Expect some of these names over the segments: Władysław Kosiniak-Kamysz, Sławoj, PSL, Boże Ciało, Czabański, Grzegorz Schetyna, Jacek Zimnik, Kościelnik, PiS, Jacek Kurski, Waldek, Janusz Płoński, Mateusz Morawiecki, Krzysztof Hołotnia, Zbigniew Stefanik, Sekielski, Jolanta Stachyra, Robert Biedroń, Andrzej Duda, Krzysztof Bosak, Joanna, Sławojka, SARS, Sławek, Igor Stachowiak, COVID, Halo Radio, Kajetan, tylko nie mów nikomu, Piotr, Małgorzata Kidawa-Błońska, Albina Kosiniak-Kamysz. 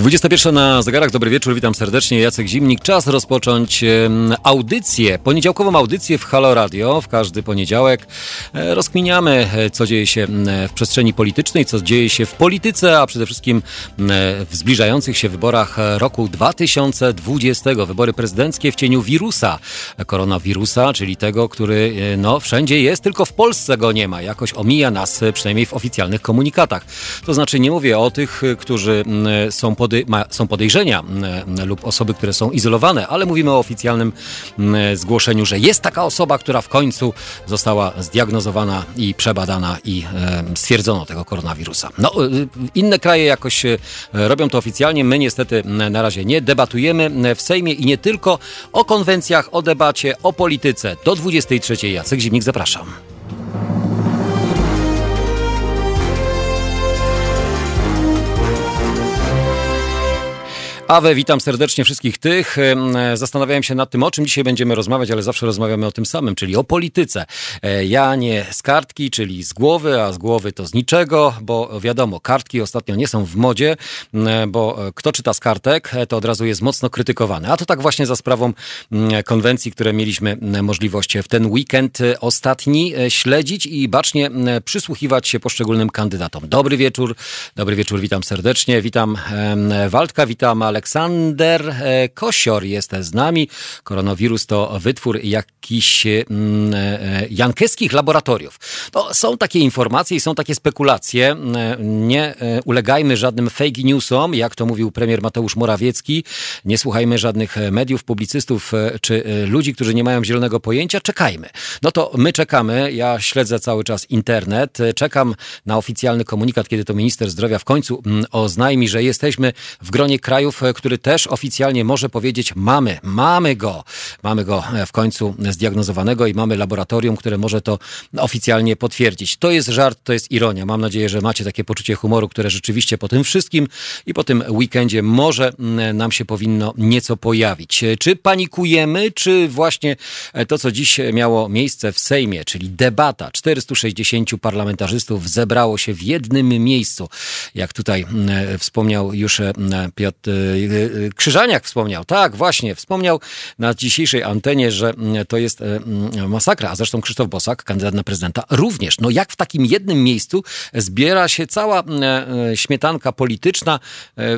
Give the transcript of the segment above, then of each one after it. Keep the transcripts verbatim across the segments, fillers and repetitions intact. dwudziesta pierwsza na zegarach, dobry wieczór, witam serdecznie, Jacek Zimnik. Czas rozpocząć audycję, poniedziałkową audycję w Halo Radio. W każdy poniedziałek rozkminiamy, co dzieje się w przestrzeni politycznej, co dzieje się w polityce, a przede wszystkim w zbliżających się wyborach roku dwa tysiące dwudziestego. Wybory prezydenckie w cieniu wirusa, koronawirusa, czyli tego, który no, wszędzie jest, tylko w Polsce go nie ma. Jakoś omija nas, przynajmniej w oficjalnych komunikatach. To znaczy nie mówię o tych, którzy są, pode, ma, są podejrzenia lub osoby, które są izolowane, ale mówimy o oficjalnym zgłoszeniu, że jest taka osoba, która w końcu została zdiagnozowana i przebadana i stwierdzono tego koronawirusa. No, inne kraje jakoś robią to oficjalnie, my niestety na razie nie. Debatujemy w Sejmie i nie tylko o konwencjach, o debacie, o polityce. Do dwudziestej trzeciej Jacek Zimnik, zapraszam. Awe, witam serdecznie wszystkich tych. Zastanawiałem się nad tym, o czym dzisiaj będziemy rozmawiać, ale zawsze rozmawiamy o tym samym, czyli o polityce. Ja nie z kartki, czyli z głowy, a z głowy to z niczego, bo wiadomo, kartki ostatnio nie są w modzie, bo kto czyta z kartek, to od razu jest mocno krytykowany. A to tak właśnie za sprawą konwencji, które mieliśmy możliwość w ten weekend ostatni śledzić i bacznie przysłuchiwać się poszczególnym kandydatom. Dobry wieczór, dobry wieczór, witam serdecznie, witam Waldka, witam Aleksander. Aleksander Kosior jest z nami. Koronawirus to wytwór jakichś jankeskich laboratoriów. No, są takie informacje i są takie spekulacje. Nie ulegajmy żadnym fake newsom, jak to mówił premier Mateusz Morawiecki. Nie słuchajmy żadnych mediów, publicystów czy ludzi, którzy nie mają zielonego pojęcia. Czekajmy. No to my czekamy. Ja śledzę cały czas internet. Czekam na oficjalny komunikat, kiedy to minister zdrowia w końcu oznajmi, że jesteśmy w gronie krajów, który też oficjalnie może powiedzieć mamy, mamy go, mamy go w końcu zdiagnozowanego i mamy laboratorium, które może to oficjalnie potwierdzić. To jest żart, to jest ironia. Mam nadzieję, że macie takie poczucie humoru, które rzeczywiście po tym wszystkim i po tym weekendzie może nam się powinno nieco pojawić. Czy panikujemy, czy właśnie to, co dziś miało miejsce w Sejmie, czyli debata. czterystu sześćdziesięciu parlamentarzystów zebrało się w jednym miejscu. Jak tutaj wspomniał już Piotr Krzyżaniak wspomniał, tak właśnie, wspomniał na dzisiejszej antenie, że to jest masakra, a zresztą Krzysztof Bosak, kandydat na prezydenta, również. No jak w takim jednym miejscu zbiera się cała śmietanka polityczna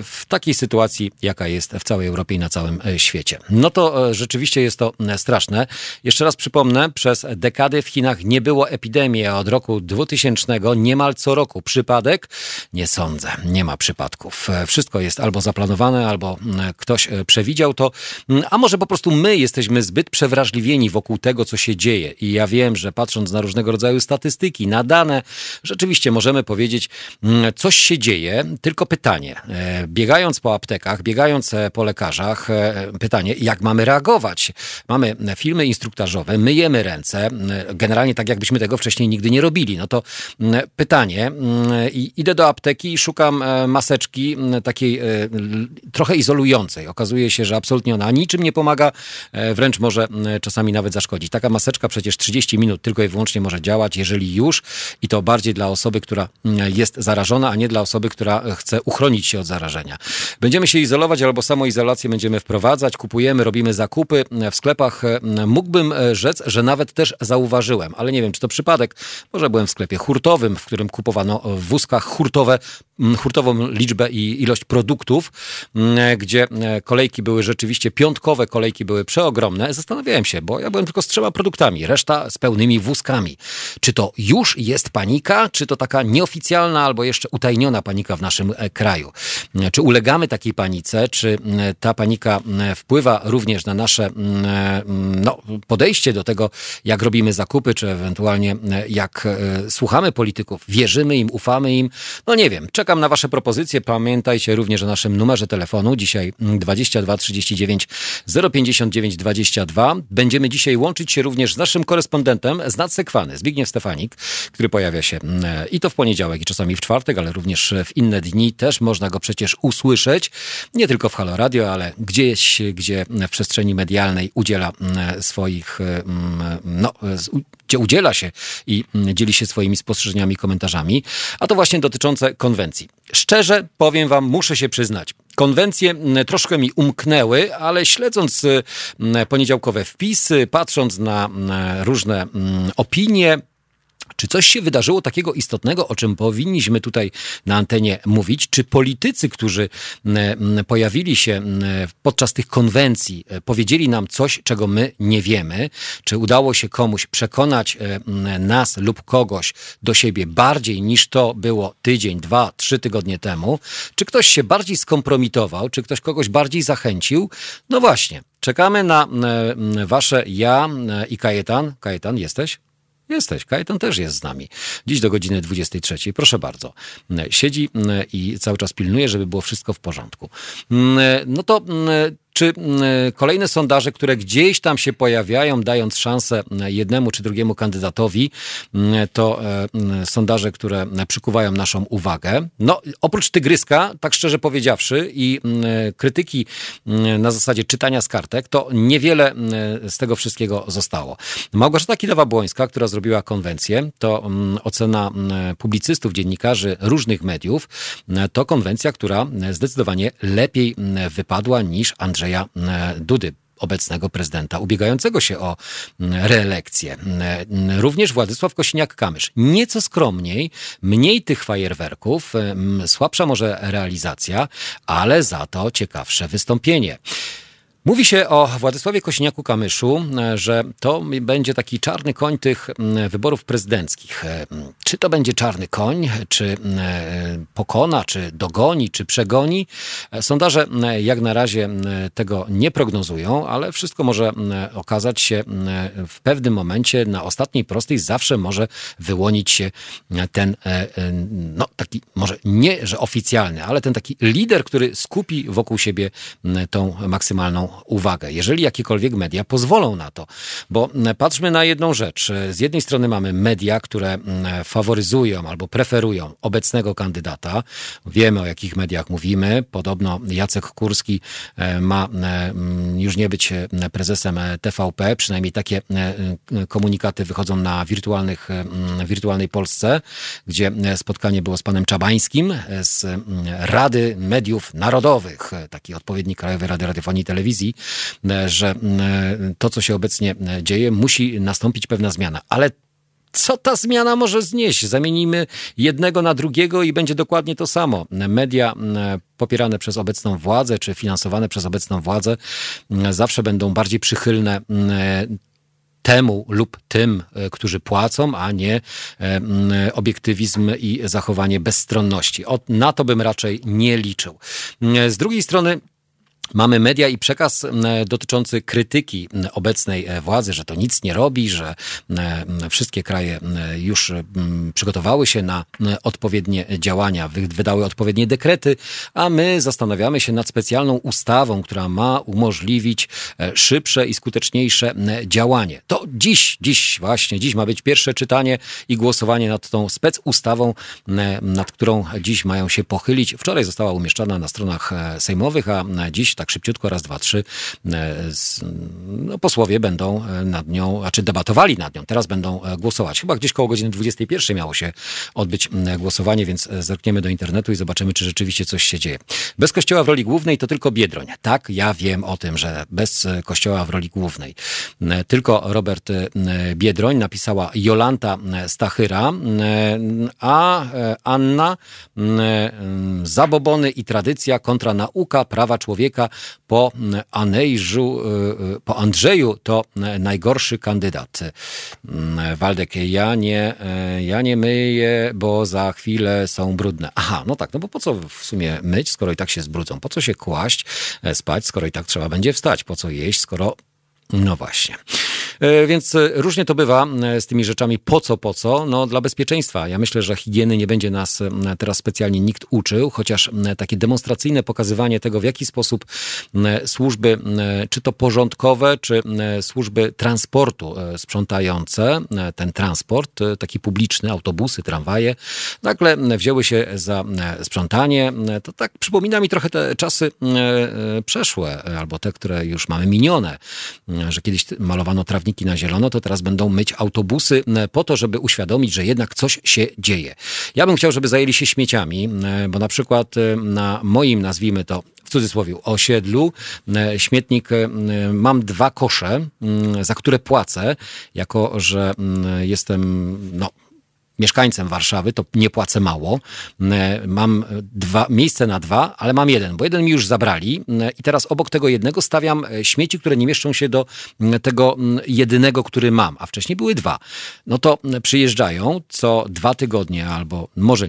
w takiej sytuacji, jaka jest w całej Europie i na całym świecie. No to rzeczywiście jest to straszne. Jeszcze raz przypomnę, przez dekady w Chinach nie było epidemii, a od roku dwutysięcznego niemal co roku przypadek? Nie sądzę, nie ma przypadków. Wszystko jest albo zaplanowane, albo ktoś przewidział to, a może po prostu my jesteśmy zbyt przewrażliwieni wokół tego, co się dzieje. I ja wiem, że patrząc na różnego rodzaju statystyki, na dane, rzeczywiście możemy powiedzieć, coś się dzieje, tylko pytanie, biegając po aptekach, biegając po lekarzach, pytanie, jak mamy reagować? Mamy filmy instruktażowe, myjemy ręce, generalnie tak, jakbyśmy tego wcześniej nigdy nie robili. No to pytanie, idę do apteki i szukam maseczki takiej trochę izolującej. Okazuje się, że absolutnie ona niczym nie pomaga, wręcz może czasami nawet zaszkodzić. Taka maseczka przecież trzydzieści minut tylko i wyłącznie może działać, jeżeli już, i to bardziej dla osoby, która jest zarażona, a nie dla osoby, która chce uchronić się od zarażenia. Będziemy się izolować albo samoizolację będziemy wprowadzać, kupujemy, robimy zakupy w sklepach. Mógłbym rzec, że nawet też zauważyłem, ale nie wiem, czy to przypadek. Może byłem w sklepie hurtowym, w którym kupowano w wózkach hurtowe, hurtową liczbę i ilość produktów, gdzie kolejki były rzeczywiście piątkowe, kolejki były przeogromne. Zastanawiałem się, bo ja byłem tylko z trzema produktami, reszta z pełnymi wózkami. Czy to już jest panika, czy to taka nieoficjalna albo jeszcze utajniona panika w naszym kraju? Czy ulegamy takiej panice, czy ta panika wpływa również na nasze no, podejście do tego, jak robimy zakupy, czy ewentualnie jak słuchamy polityków, wierzymy im, ufamy im? No nie wiem, czekam na wasze propozycje. Pamiętajcie również o naszym numerze telefonu. Dzisiaj dwadzieścia dwa trzydzieści dziewięć zero pięćdziesiąt dziewięć dwadzieścia dwa. Będziemy dzisiaj łączyć się również z naszym korespondentem z nadsekwany, Zbigniew Stefanik, który pojawia się i to w poniedziałek, i czasami w czwartek, ale również w inne dni. Też można go przecież usłyszeć. Nie tylko w Halo Radio, ale gdzieś, gdzie w przestrzeni medialnej udziela swoich, no, gdzie udziela się i dzieli się swoimi spostrzeżeniami, komentarzami, a to właśnie dotyczące konwencji. Szczerze powiem wam, muszę się przyznać, konwencje troszkę mi umknęły, ale śledząc poniedziałkowe wpisy, patrząc na różne opinie, czy coś się wydarzyło takiego istotnego, o czym powinniśmy tutaj na antenie mówić? Czy politycy, którzy pojawili się podczas tych konwencji, powiedzieli nam coś, czego my nie wiemy? Czy udało się komuś przekonać nas lub kogoś do siebie bardziej niż to było tydzień, dwa, trzy tygodnie temu? Czy ktoś się bardziej skompromitował? Czy ktoś kogoś bardziej zachęcił? No właśnie, czekamy na wasze ja i Kajetan. Kajetan, jesteś? Jesteś, Kajetan też jest z nami. Dziś do godziny dwudziestej trzeciej, proszę bardzo. Siedzi i cały czas pilnuje, żeby było wszystko w porządku. No to czy kolejne sondaże, które gdzieś tam się pojawiają, dając szansę jednemu czy drugiemu kandydatowi, to sondaże, które przykuwają naszą uwagę. No, oprócz tygryska, tak szczerze powiedziawszy, i krytyki na zasadzie czytania z kartek, to niewiele z tego wszystkiego zostało. Małgorzata Kidawa-Błońska, która zrobiła konwencję, to ocena publicystów, dziennikarzy różnych mediów, to konwencja, która zdecydowanie lepiej wypadła niż Andrzej Andrzeja Dudy, obecnego prezydenta, ubiegającego się o reelekcję. Również Władysław Kosiniak-Kamysz. Nieco skromniej, mniej tych fajerwerków, słabsza może realizacja, ale za to ciekawsze wystąpienie. Mówi się o Władysławie Kosiniaku-Kamyszu, że to będzie taki czarny koń tych wyborów prezydenckich. Czy to będzie czarny koń, czy pokona, czy dogoni, czy przegoni? Sondaże jak na razie tego nie prognozują, ale wszystko może okazać się w pewnym momencie, na ostatniej prostej zawsze może wyłonić się ten, no taki może nie, że oficjalny, ale ten taki lider, który skupi wokół siebie tą maksymalną uwagę, jeżeli jakiekolwiek media pozwolą na to. Bo patrzmy na jedną rzecz. Z jednej strony mamy media, które faworyzują albo preferują obecnego kandydata. Wiemy, o jakich mediach mówimy. Podobno Jacek Kurski ma już nie być prezesem T V P. Przynajmniej takie komunikaty wychodzą na wirtualnych, wirtualnej Polsce, gdzie spotkanie było z panem Czabańskim z Rady Mediów Narodowych, taki odpowiednik Krajowej Rady Radiofonii i Telewizji, że to, co się obecnie dzieje, musi nastąpić pewna zmiana. Ale co ta zmiana może znieść? Zamienimy jednego na drugiego i będzie dokładnie to samo. Media popierane przez obecną władzę, czy finansowane przez obecną władzę, zawsze będą bardziej przychylne temu lub tym, którzy płacą, a nie obiektywizm i zachowanie bezstronności. O, na to bym raczej nie liczył. Z drugiej strony mamy media i przekaz dotyczący krytyki obecnej władzy, że to nic nie robi, że wszystkie kraje już przygotowały się na odpowiednie działania, wydały odpowiednie dekrety, a my zastanawiamy się nad specjalną ustawą, która ma umożliwić szybsze i skuteczniejsze działanie. To dziś, dziś właśnie, dziś ma być pierwsze czytanie i głosowanie nad tą specustawą, nad którą dziś mają się pochylić. Wczoraj została umieszczona na stronach sejmowych, a dziś tak szybciutko, raz, dwa, trzy, no, posłowie będą nad nią, a czy debatowali nad nią. Teraz będą głosować. Chyba gdzieś koło godziny dwudziestej pierwszej miało się odbyć głosowanie, więc zerkniemy do internetu i zobaczymy, czy rzeczywiście coś się dzieje. Bez kościoła w roli głównej to tylko Biedroń. Tak, ja wiem o tym, że bez kościoła w roli głównej tylko Robert Biedroń, napisała Jolanta Stachyra, a Anna zabobony i tradycja kontra nauka prawa człowieka po Aneju, po Andrzeju to najgorszy kandydat. Waldek, ja nie, ja nie myję, bo za chwilę są brudne. Aha, no tak, no bo po co w sumie myć, skoro i tak się zbrudzą? Po co się kłaść, spać, skoro i tak trzeba będzie wstać? Po co jeść, skoro... No właśnie. Więc różnie to bywa z tymi rzeczami. Po co, po co? No dla bezpieczeństwa. Ja myślę, że higieny nie będzie nas teraz specjalnie nikt uczył, chociaż takie demonstracyjne pokazywanie tego, w jaki sposób służby, czy to porządkowe, czy służby transportu sprzątające, ten transport, taki publiczny, autobusy, tramwaje, nagle wzięły się za sprzątanie. To tak przypomina mi trochę te czasy przeszłe, albo te, które już mamy minione, że kiedyś malowano trawniki przewoźniki na zielono, to teraz będą myć autobusy po to, żeby uświadomić, że jednak coś się dzieje. Ja bym chciał, żeby zajęli się śmieciami, bo na przykład na moim, nazwijmy to w cudzysłowie, osiedlu, śmietnik, mam dwa kosze, za które płacę, jako że jestem, no... mieszkańcem Warszawy, to nie płacę mało. Mam dwa, miejsce na dwa, ale mam jeden, bo jeden mi już zabrali i teraz obok tego jednego stawiam śmieci, które nie mieszczą się do tego jedynego, który mam, a wcześniej były dwa. No to przyjeżdżają co dwa tygodnie albo może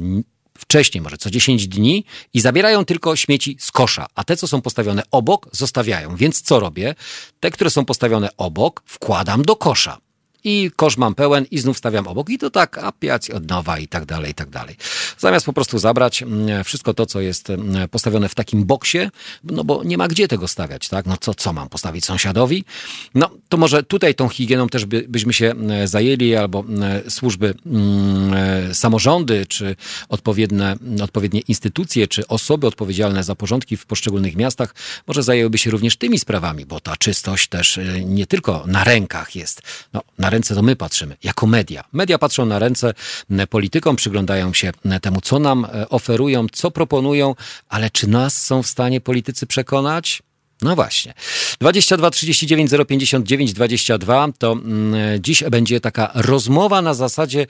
wcześniej, może co dziesięć dni i zabierają tylko śmieci z kosza, a te, co są postawione obok, zostawiają. Więc co robię? Te, które są postawione obok, wkładam do kosza. I kosz mam pełen i znów stawiam obok. I to tak, a piać od nowa i tak dalej, i tak dalej. Zamiast po prostu zabrać wszystko to, co jest postawione w takim boksie, no bo nie ma gdzie tego stawiać, tak? No co, co mam postawić sąsiadowi? No to może tutaj tą higieną też by, byśmy się zajęli, albo służby, mm, samorządy, czy odpowiednie, odpowiednie instytucje, czy osoby odpowiedzialne za porządki w poszczególnych miastach, może zajęłyby się również tymi sprawami, bo ta czystość też nie tylko na rękach jest. No, na ręce to my patrzymy, jako media. Media patrzą na ręce politykom, przyglądają się temu, co nam oferują, co proponują, ale czy nas są w stanie politycy przekonać? No właśnie. dwadzieścia dwa trzydzieści dziewięć zero pięćdziesiąt dziewięć dwadzieścia dwa to dziś będzie taka rozmowa na zasadzie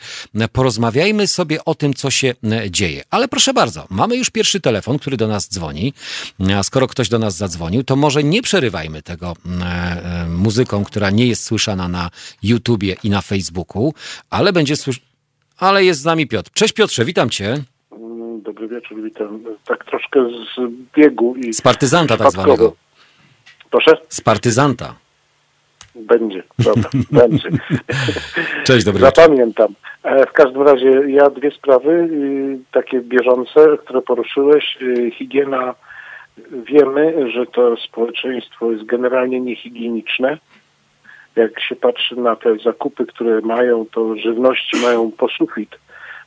porozmawiajmy sobie o tym, co się dzieje. Ale proszę bardzo, mamy już pierwszy telefon, który do nas dzwoni. A skoro ktoś do nas zadzwonił, to może nie przerywajmy tego muzyką, która nie jest słyszana na YouTubie i na Facebooku, ale będzie słysz... ale jest z nami Piotr. Cześć Piotrze, witam cię. Dobry wieczór, witam. Tak troszkę z biegu i... Z partyzanta tak zwanego. Proszę? Z partyzanta. Będzie, dobra, będzie. Cześć, dobry wieczór. Zapamiętam. W każdym razie ja dwie sprawy, takie bieżące, które poruszyłeś. Higiena, wiemy, że to społeczeństwo jest generalnie niehigieniczne. Jak się patrzy na te zakupy, które mają, to żywności mają po sufit,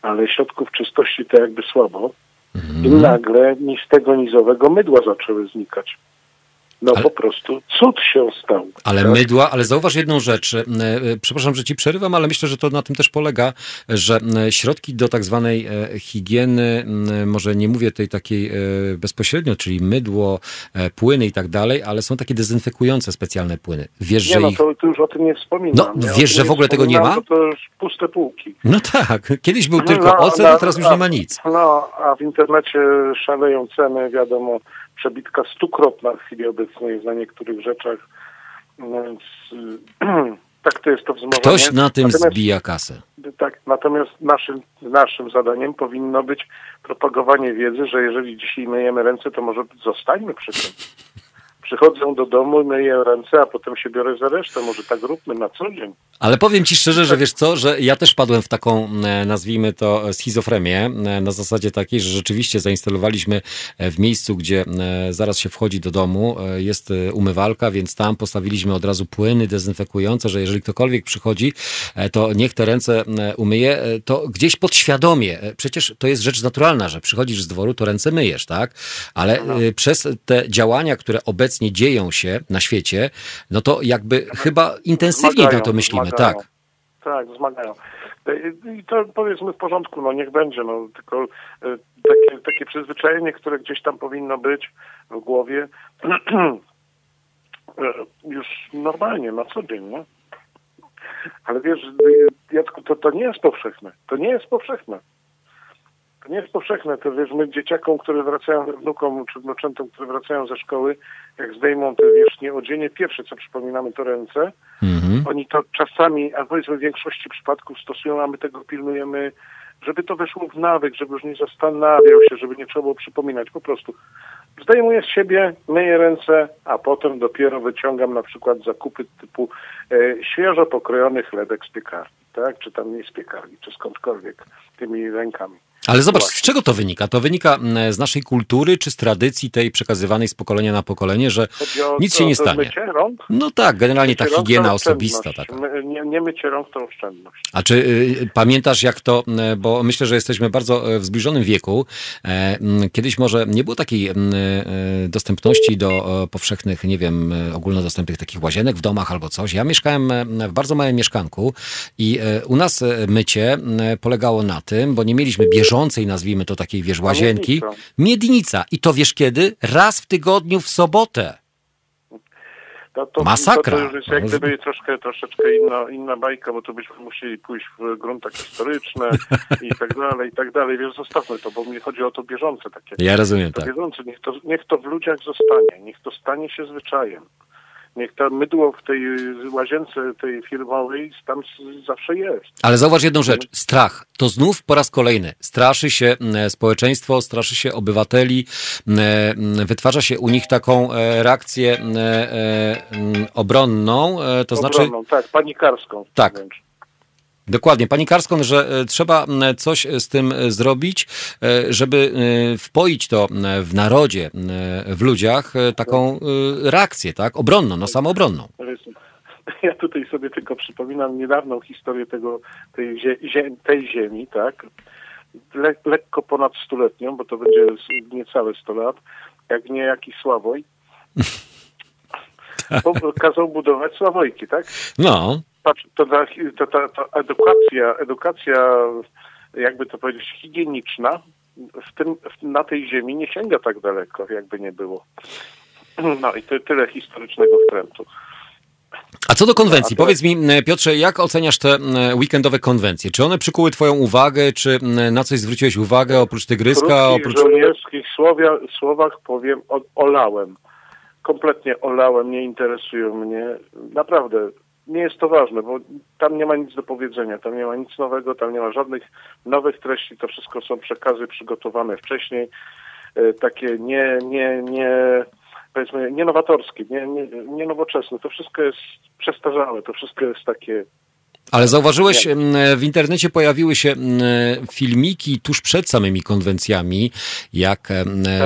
ale środków czystości to jakby słabo. Mhm. I nagle ni z tego nizowego mydła zaczęły znikać. No ale... po prostu cud się stał. Ale tak? mydła, ale zauważ jedną rzecz. Przepraszam, że ci przerywam, ale myślę, że to na tym też polega, że środki do tak zwanej higieny, może nie mówię tej takiej bezpośrednio, czyli mydło, płyny i tak dalej, ale są takie dezynfekujące specjalne płyny. Wiesz, nie, że no ich... to, to już o tym nie wspominam. No, ja wiesz, że w ogóle tego nie ma? To, to już puste półki. No tak. Kiedyś był no, tylko no, ocet, a teraz już a, nie ma nic. No, a w internecie szaleją ceny, wiadomo, przebitka stukrotna w chwili obecnej jest na niektórych rzeczach. No więc yy, tak to jest to wzmożenie. Ktoś na tym natomiast, zbija kasę. Tak, natomiast naszym, naszym zadaniem powinno być propagowanie wiedzy, że jeżeli dzisiaj myjemy ręce, to może zostańmy przy tym. Przychodzą do domu, myję ręce, a potem się biorę za resztę. Może tak róbmy na co dzień. Ale powiem ci szczerze, że wiesz co, że ja też padłem w taką, nazwijmy to, schizofrenię, na zasadzie takiej, że rzeczywiście zainstalowaliśmy w miejscu, gdzie zaraz się wchodzi do domu, jest umywalka, więc tam postawiliśmy od razu płyny dezynfekujące, że jeżeli ktokolwiek przychodzi, to niech te ręce umyje, to gdzieś podświadomie, przecież to jest rzecz naturalna, że przychodzisz z dworu, to ręce myjesz, tak? Ale no. przez te działania, które obecnie dzieją się na świecie, no to jakby chyba intensywniej na to myślimy. Zmagają. Tak, tak, wzmagają. I to powiedzmy w porządku, no niech będzie, no tylko takie, takie przyzwyczajenie, które gdzieś tam powinno być w głowie już normalnie, na co dzień, nie? Ale wiesz, Jacku, to, to nie jest powszechne, to nie jest powszechne. To nie jest powszechne, to wiesz, my dzieciakom, które wracają, wnukom czy wnuczętom, które wracają ze szkoły, jak zdejmą te wierzchnie odzienie, pierwsze co przypominamy to ręce, mm-hmm. oni to czasami, a powiedzmy w większości przypadków stosują, a my tego pilnujemy, żeby to weszło w nawyk, żeby już nie zastanawiał się, żeby nie trzeba było przypominać, po prostu zdejmuję z siebie, myję ręce, a potem dopiero wyciągam na przykład zakupy typu e, świeżo pokrojony chlebek z piekarni, tak, czy tam nie z piekarni, czy skądkolwiek tymi rękami. Ale zobacz, z czego to wynika? To wynika z naszej kultury, czy z tradycji tej przekazywanej z pokolenia na pokolenie, że o, nic to, się nie stanie. Mycie rąk? No tak, generalnie ta higiena osobista. Taka. My, nie, nie mycie rąk, to oszczędność. A czy y, pamiętasz jak to, y, bo myślę, że jesteśmy bardzo w zbliżonym wieku. Y, kiedyś może nie było takiej y, y, dostępności do y, powszechnych, nie wiem, y, ogólnodostępnych takich łazienek w domach albo coś. Ja mieszkałem w bardzo małym mieszkanku i y, u nas mycie y, polegało na tym, bo nie mieliśmy bieżącej, nazwijmy to takiej, wiesz, łazienki. Miednica. Miednica. I to wiesz kiedy? Raz w tygodniu w sobotę. To, to, masakra. To, to już jest jak gdyby troszkę, troszeczkę inna, inna bajka, bo tu byśmy musieli pójść w grunta historyczne i tak dalej, i tak dalej. Wiesz, zostawmy to, bo mi chodzi o to bieżące takie. Ja rozumiem, to tak. Bieżące. Niech to, niech to w ludziach zostanie. Niech to stanie się zwyczajem. Niech to mydło w tej łazience tej firmowej tam zawsze jest. Ale zauważ jedną rzecz. Strach. To znów po raz kolejny. Straszy się społeczeństwo, straszy się obywateli. Wytwarza się u nich taką reakcję obronną. To obronną, znaczy... tak. Panikarską. Tak. Wręcz. Dokładnie. Panikarską, że trzeba coś z tym zrobić, żeby wpoić to w narodzie, w ludziach taką reakcję, tak? Obronną, no samoobronną. Ja tutaj sobie tylko przypominam niedawną historię tego, tej, zie, tej ziemi, tak? Le, lekko ponad stuletnią, bo to będzie niecałe sto lat, jak niejaki Sławoj. Kazał budować Sławojki, tak? No. To ta, ta, ta, ta edukacja, edukacja, jakby to powiedzieć, higieniczna w tym, w, na tej ziemi nie sięga tak daleko, jakby nie było. No i to, tyle historycznego wtrętu. A co do konwencji? Powiedz mi, Piotrze, jak oceniasz te weekendowe konwencje? Czy one przykuły twoją uwagę? Czy na coś zwróciłeś uwagę oprócz tygryska? W oprócz... żołnierskich słowia, słowach powiem, o, olałem. Kompletnie olałem, nie interesują mnie. Naprawdę. Nie jest to ważne, bo tam nie ma nic do powiedzenia, tam nie ma nic nowego, tam nie ma żadnych nowych treści, to wszystko są przekazy przygotowane wcześniej, takie nie, nie, nie, powiedzmy, nie nowatorskie, nie, nie, nie nowoczesne, to wszystko jest przestarzałe, to wszystko jest takie... Ale zauważyłeś, w internecie pojawiły się filmiki tuż przed samymi konwencjami, jak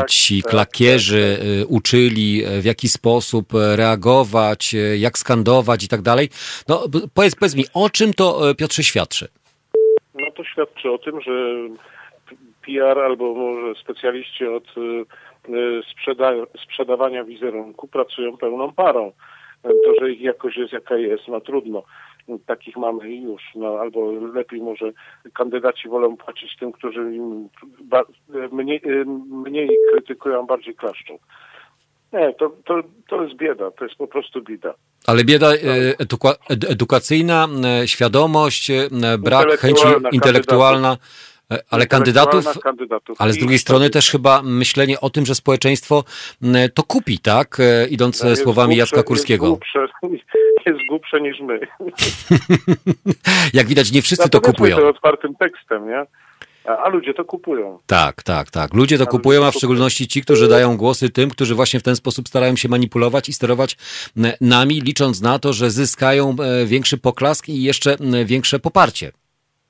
ci klakierzy uczyli, w jaki sposób reagować, jak skandować i tak dalej. No powiedz, powiedz mi, o czym to, Piotrze, świadczy? No to świadczy o tym, że P R albo może specjaliści od sprzeda- sprzedawania wizerunku pracują pełną parą. To, że ich jakość jest jaka jest, no trudno. Takich mamy już, no albo lepiej może kandydaci wolą płacić tym, którzy im ba- mniej, mniej krytykują, bardziej klaszczą. Nie, to, to, to jest bieda, to jest po prostu bieda. Ale bieda eduka- edukacyjna, świadomość, brak chęci intelektualna. Ale kandydatów, kandydatów, ale z drugiej strony też chyba myślenie o tym, że społeczeństwo to kupi, tak? Idąc no słowami głupsze, Jacka Kurskiego. Jest głupsze, jest głupsze niż my. Jak widać, nie wszyscy to kupują. To otwartym tekstem, nie? A ludzie to kupują. Tak, tak, tak. Ludzie to kupują, a w szczególności ci, którzy dają głosy tym, którzy właśnie w ten sposób starają się manipulować i sterować nami, licząc na to, że zyskają większy poklask i jeszcze większe poparcie.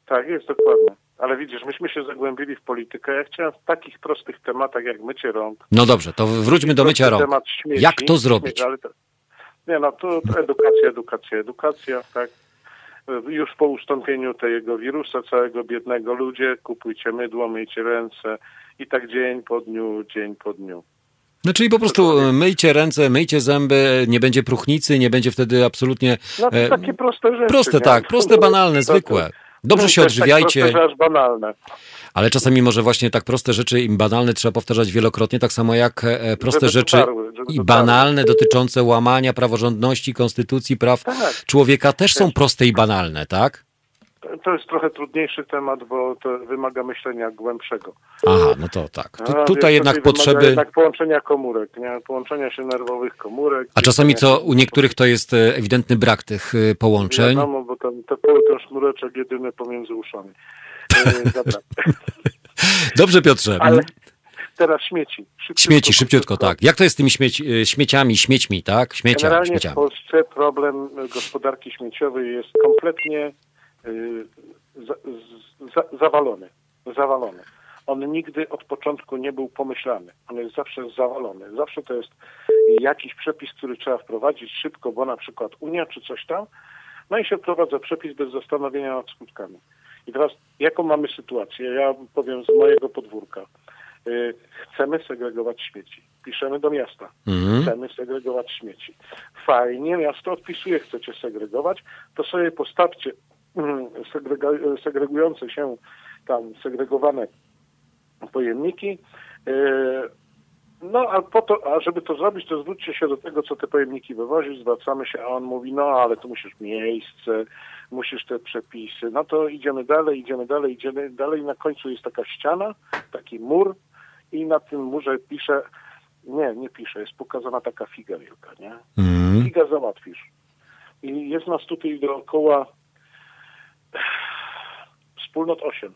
Tak, jest dokładnie. Ale widzisz, myśmy się zagłębili w politykę. Ja chciałem w takich prostych tematach jak mycie rąk. No dobrze, to wróćmy do mycia rąk. Temat śmieci, jak to zrobić? Śmieci, ale to, nie no, to, to edukacja, edukacja, edukacja, tak. Już po ustąpieniu tego wirusa całego biednego ludzie, kupujcie mydło, myjcie ręce i tak dzień po dniu, dzień po dniu. No czyli po prostu myjcie ręce, myjcie zęby, nie będzie próchnicy, nie będzie wtedy absolutnie... No to takie proste rzeczy. Proste, nie? Tak, proste, banalne, zwykłe. Dobrze się odżywiajcie. Tak proste, aż banalne. Ale czasami może właśnie tak proste rzeczy i banalne trzeba powtarzać wielokrotnie, tak samo jak proste żeby rzeczy dotarły, i banalne dotyczące łamania praworządności, konstytucji, praw tak. człowieka też są proste i banalne, tak? To jest trochę trudniejszy temat, bo to wymaga myślenia głębszego. Aha, no to tak. Tu, A, tutaj jednak potrzeby... Jednak połączenia komórek, nie? Połączenia się nerwowych komórek. A czasami co, u niektórych to jest ewidentny brak tych połączeń. Wiadomo, bo ten, ten, ten sznureczek jedyny pomiędzy uszami. Dobrze, Piotrze. Ale teraz śmieci. Szybciutko, śmieci, szybciutko, tak. Jak to jest z tymi śmieci, śmieciami, śmiećmi, tak? Śmiecia, Generalnie śmieciami. W Polsce problem gospodarki śmieciowej jest kompletnie... Za, za, zawalony, zawalony. on nigdy od początku nie był pomyślany. On jest zawsze zawalony. Zawsze to jest jakiś przepis, który trzeba wprowadzić szybko, bo na przykład Unia czy coś tam. No i się wprowadza przepis bez zastanowienia nad skutkami. I teraz jaką mamy sytuację? Ja powiem z mojego podwórka. Chcemy segregować śmieci. Piszemy do miasta. Mhm. Chcemy segregować śmieci. Fajnie, miasto odpisuje, chcecie segregować, to sobie postawcie segrega- segregujące się tam segregowane pojemniki. No a po to, a żeby to zrobić, to zwróćcie się do tego, co te pojemniki wywozi, zwracamy się, a on mówi, no ale tu musisz miejsce, musisz te przepisy. No to idziemy dalej, idziemy dalej, idziemy dalej. Na końcu jest taka ściana, taki mur i na tym murze pisze, nie, nie pisze, jest pokazana taka figa wielka, nie? Mm. Figa załatwisz. I jest nas tutaj dookoła wspólnot osiem,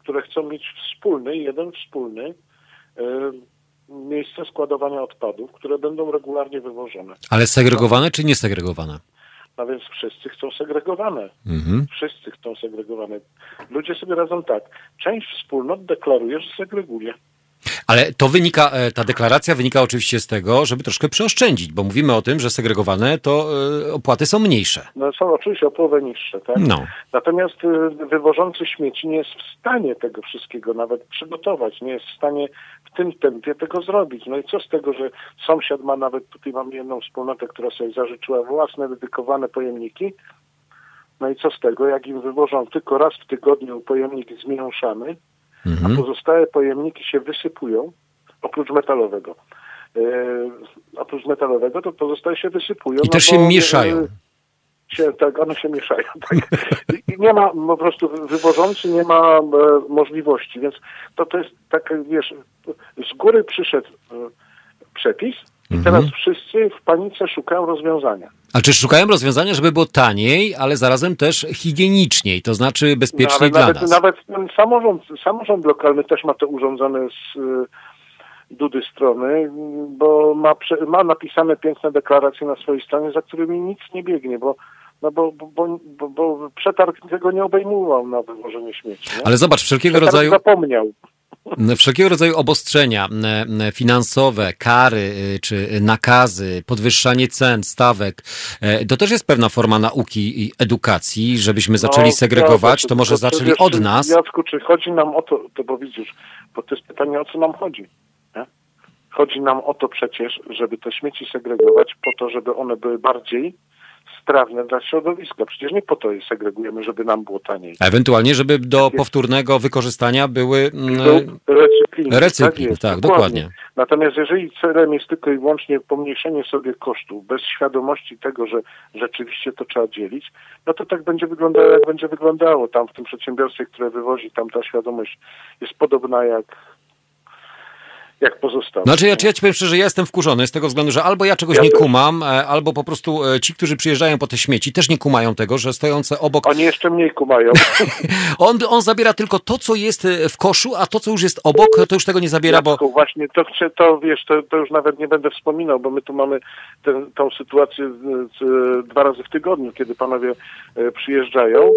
które chcą mieć wspólny, jeden wspólny miejsce składowania odpadów, które będą regularnie wywożone. Ale segregowane no. czy niesegregowane? No więc wszyscy chcą segregowane. Mhm. Wszyscy chcą segregowane. Ludzie sobie radzą tak. Część wspólnot deklaruje, że segreguje. Ale to wynika, ta deklaracja wynika oczywiście z tego, żeby troszkę przeoszczędzić, bo mówimy o tym, że segregowane to opłaty są mniejsze. No są oczywiście o połowę niższe, tak? No. Natomiast wywożący śmieci nie jest w stanie tego wszystkiego nawet przygotować, nie jest w stanie w tym tempie tego zrobić. No i co z tego, że sąsiad ma nawet, tutaj mamy jedną wspólnotę, która sobie zażyczyła własne, dedykowane pojemniki. No i co z tego, jak im wywożą tylko raz w tygodniu pojemnik zmięszany, a pozostałe pojemniki się wysypują, oprócz metalowego. Yy, oprócz metalowego to pozostałe się wysypują. I no też się mieszają. Się, tak, one się mieszają. Tak. I nie ma, po prostu wywożący nie ma e, możliwości, więc to, to jest tak, wiesz, z góry przyszedł e, przepis i mhm. teraz wszyscy w panice szukają rozwiązania. A czy szukają rozwiązania, żeby było taniej, ale zarazem też higieniczniej, to znaczy bezpieczniej no, dla nawet, nas? Nawet samorząd, samorząd lokalny też ma to urządzone z y, Dudy strony, bo ma, ma napisane piękne deklaracje na swojej stronie, za którymi nic nie biegnie, bo No bo, bo, bo, bo przetarg tego nie obejmował na wywożenie śmieci. Nie? Ale zobacz, wszelkiego przetarg rodzaju... zapomniał. Wszelkiego rodzaju obostrzenia finansowe, kary czy nakazy, podwyższanie cen, stawek, to też jest pewna forma nauki i edukacji, żebyśmy zaczęli no, segregować, to, to może to, to, zaczęli od nas. Jacku, czy chodzi nam o to, to bo widzisz, bo to jest pytanie, o co nam chodzi. Nie? Chodzi nam o to przecież, żeby te śmieci segregować po to, żeby one były bardziej strawne dla środowiska. Przecież nie po to je segregujemy, żeby nam było taniej. A ewentualnie, żeby do powtórnego wykorzystania były recykling. Recykling, tak, tak, dokładnie. Natomiast jeżeli celem jest tylko i wyłącznie pomniejszenie sobie kosztów, bez świadomości tego, że rzeczywiście to trzeba dzielić, no to tak będzie wyglądało, jak będzie wyglądało. Tam w tym przedsiębiorstwie, które wywozi, tam ta świadomość jest podobna jak jak pozostałe. Znaczy ja, ja ci powiem szczerze, ja jestem wkurzony z tego względu, że albo ja czegoś ja nie kumam, albo po prostu ci, którzy przyjeżdżają po te śmieci, też nie kumają tego, że stojące obok... Oni jeszcze mniej kumają. on, on zabiera tylko to, co jest w koszu, a to, co już jest obok, to już tego nie zabiera, Jacku, bo... Właśnie, to, to wiesz, to, to już nawet nie będę wspominał, bo my tu mamy ten, tą sytuację dwa razy w tygodniu, kiedy panowie przyjeżdżają,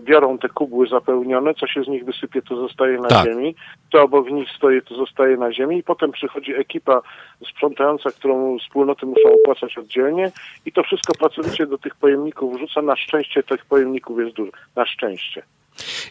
biorą te kubły zapełnione, co się z nich wysypie, to zostaje na tak. ziemi, co obok nich stoi, to zostaje na ziemi i potem przychodzi ekipa sprzątająca, którą wspólnoty muszą opłacać oddzielnie i to wszystko pracowicie do tych pojemników wrzuca. Na szczęście tych pojemników jest dużo. Na szczęście.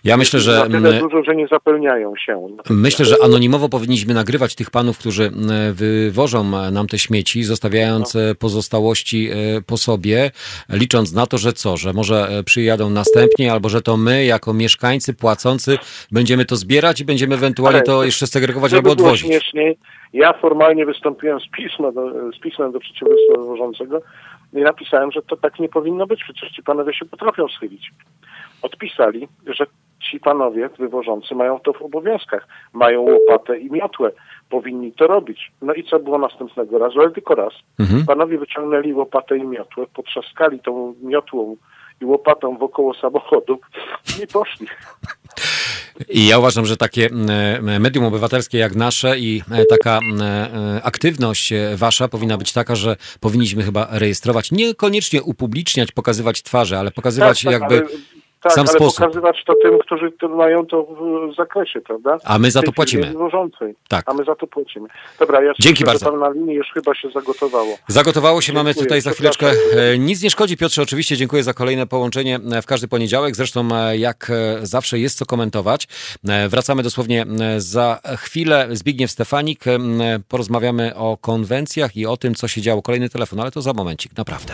Ja myślę, że... Na tyle dużo, że nie zapełniają się. Myślę, że anonimowo powinniśmy nagrywać tych panów, którzy wywożą nam te śmieci, zostawiając no. pozostałości po sobie, licząc na to, że co, że może przyjadą następnie, albo że to my, jako mieszkańcy płacący, będziemy to zbierać i będziemy ewentualnie Ale, to jeszcze segregować albo odwozić. Śmieszniej, ja formalnie wystąpiłem z, pisma do, z pismem do przedsiębiorstwa wywożącego i napisałem, że to tak nie powinno być, przecież ci panowie się potrafią schylić. Odpisali, że ci panowie wywożący mają to w obowiązkach. Mają łopatę i miotłę. Powinni to robić. No i co było następnego razu? Ale tylko raz. Mhm. Panowie wyciągnęli łopatę i miotłę, potrzaskali tą miotłą i łopatą wokoło samochodu i poszli. I ja uważam, że takie medium obywatelskie jak nasze i taka aktywność wasza powinna być taka, że powinniśmy chyba rejestrować, niekoniecznie upubliczniać, pokazywać twarze, ale pokazywać tak, tak, jakby... Ale... Tak, sam ale sposób. Pokazywać to tym, którzy to mają to w zakresie, prawda? A my za to płacimy. Tak. A my za to płacimy. Dobra, ja dzięki bardzo. Tam na linii już chyba się zagotowało. Zagotowało się, dziękuję. Mamy tutaj za chwileczkę. Nic nie szkodzi, Piotrze, oczywiście dziękuję za kolejne połączenie w każdy poniedziałek. Zresztą jak zawsze jest co komentować. Wracamy dosłownie za chwilę. Zbigniew Stefanik. Porozmawiamy o konwencjach i o tym, co się działo. Kolejny telefon, ale to za momencik, naprawdę.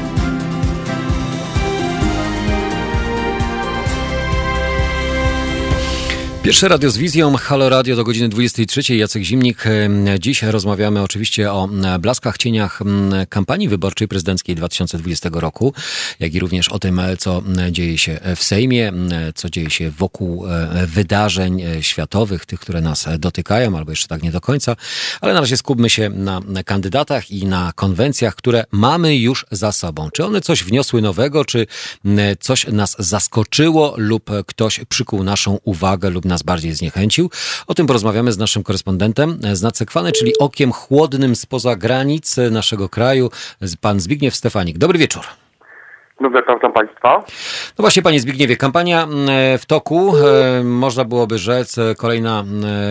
Pierwsze radio z wizją, Halo Radio do godziny dwudziestej trzeciej. Jacek Zimnik. Dziś rozmawiamy oczywiście o blaskach, cieniach kampanii wyborczej prezydenckiej dwa tysiące dwudziestego roku, jak i również o tym, co dzieje się w Sejmie, co dzieje się wokół wydarzeń światowych, tych, które nas dotykają, albo jeszcze tak nie do końca. Ale na razie skupmy się na kandydatach i na konwencjach, które mamy już za sobą. Czy one coś wniosły nowego, czy coś nas zaskoczyło lub ktoś przykuł naszą uwagę lub nas bardziej zniechęcił. O tym porozmawiamy z naszym korespondentem z Nacekwany, czyli okiem chłodnym spoza granic naszego kraju, pan Zbigniew Stefanik. Dobry wieczór. Dobry wieczór Państwa. No właśnie, panie Zbigniewie, kampania w toku, można byłoby rzec, kolejna,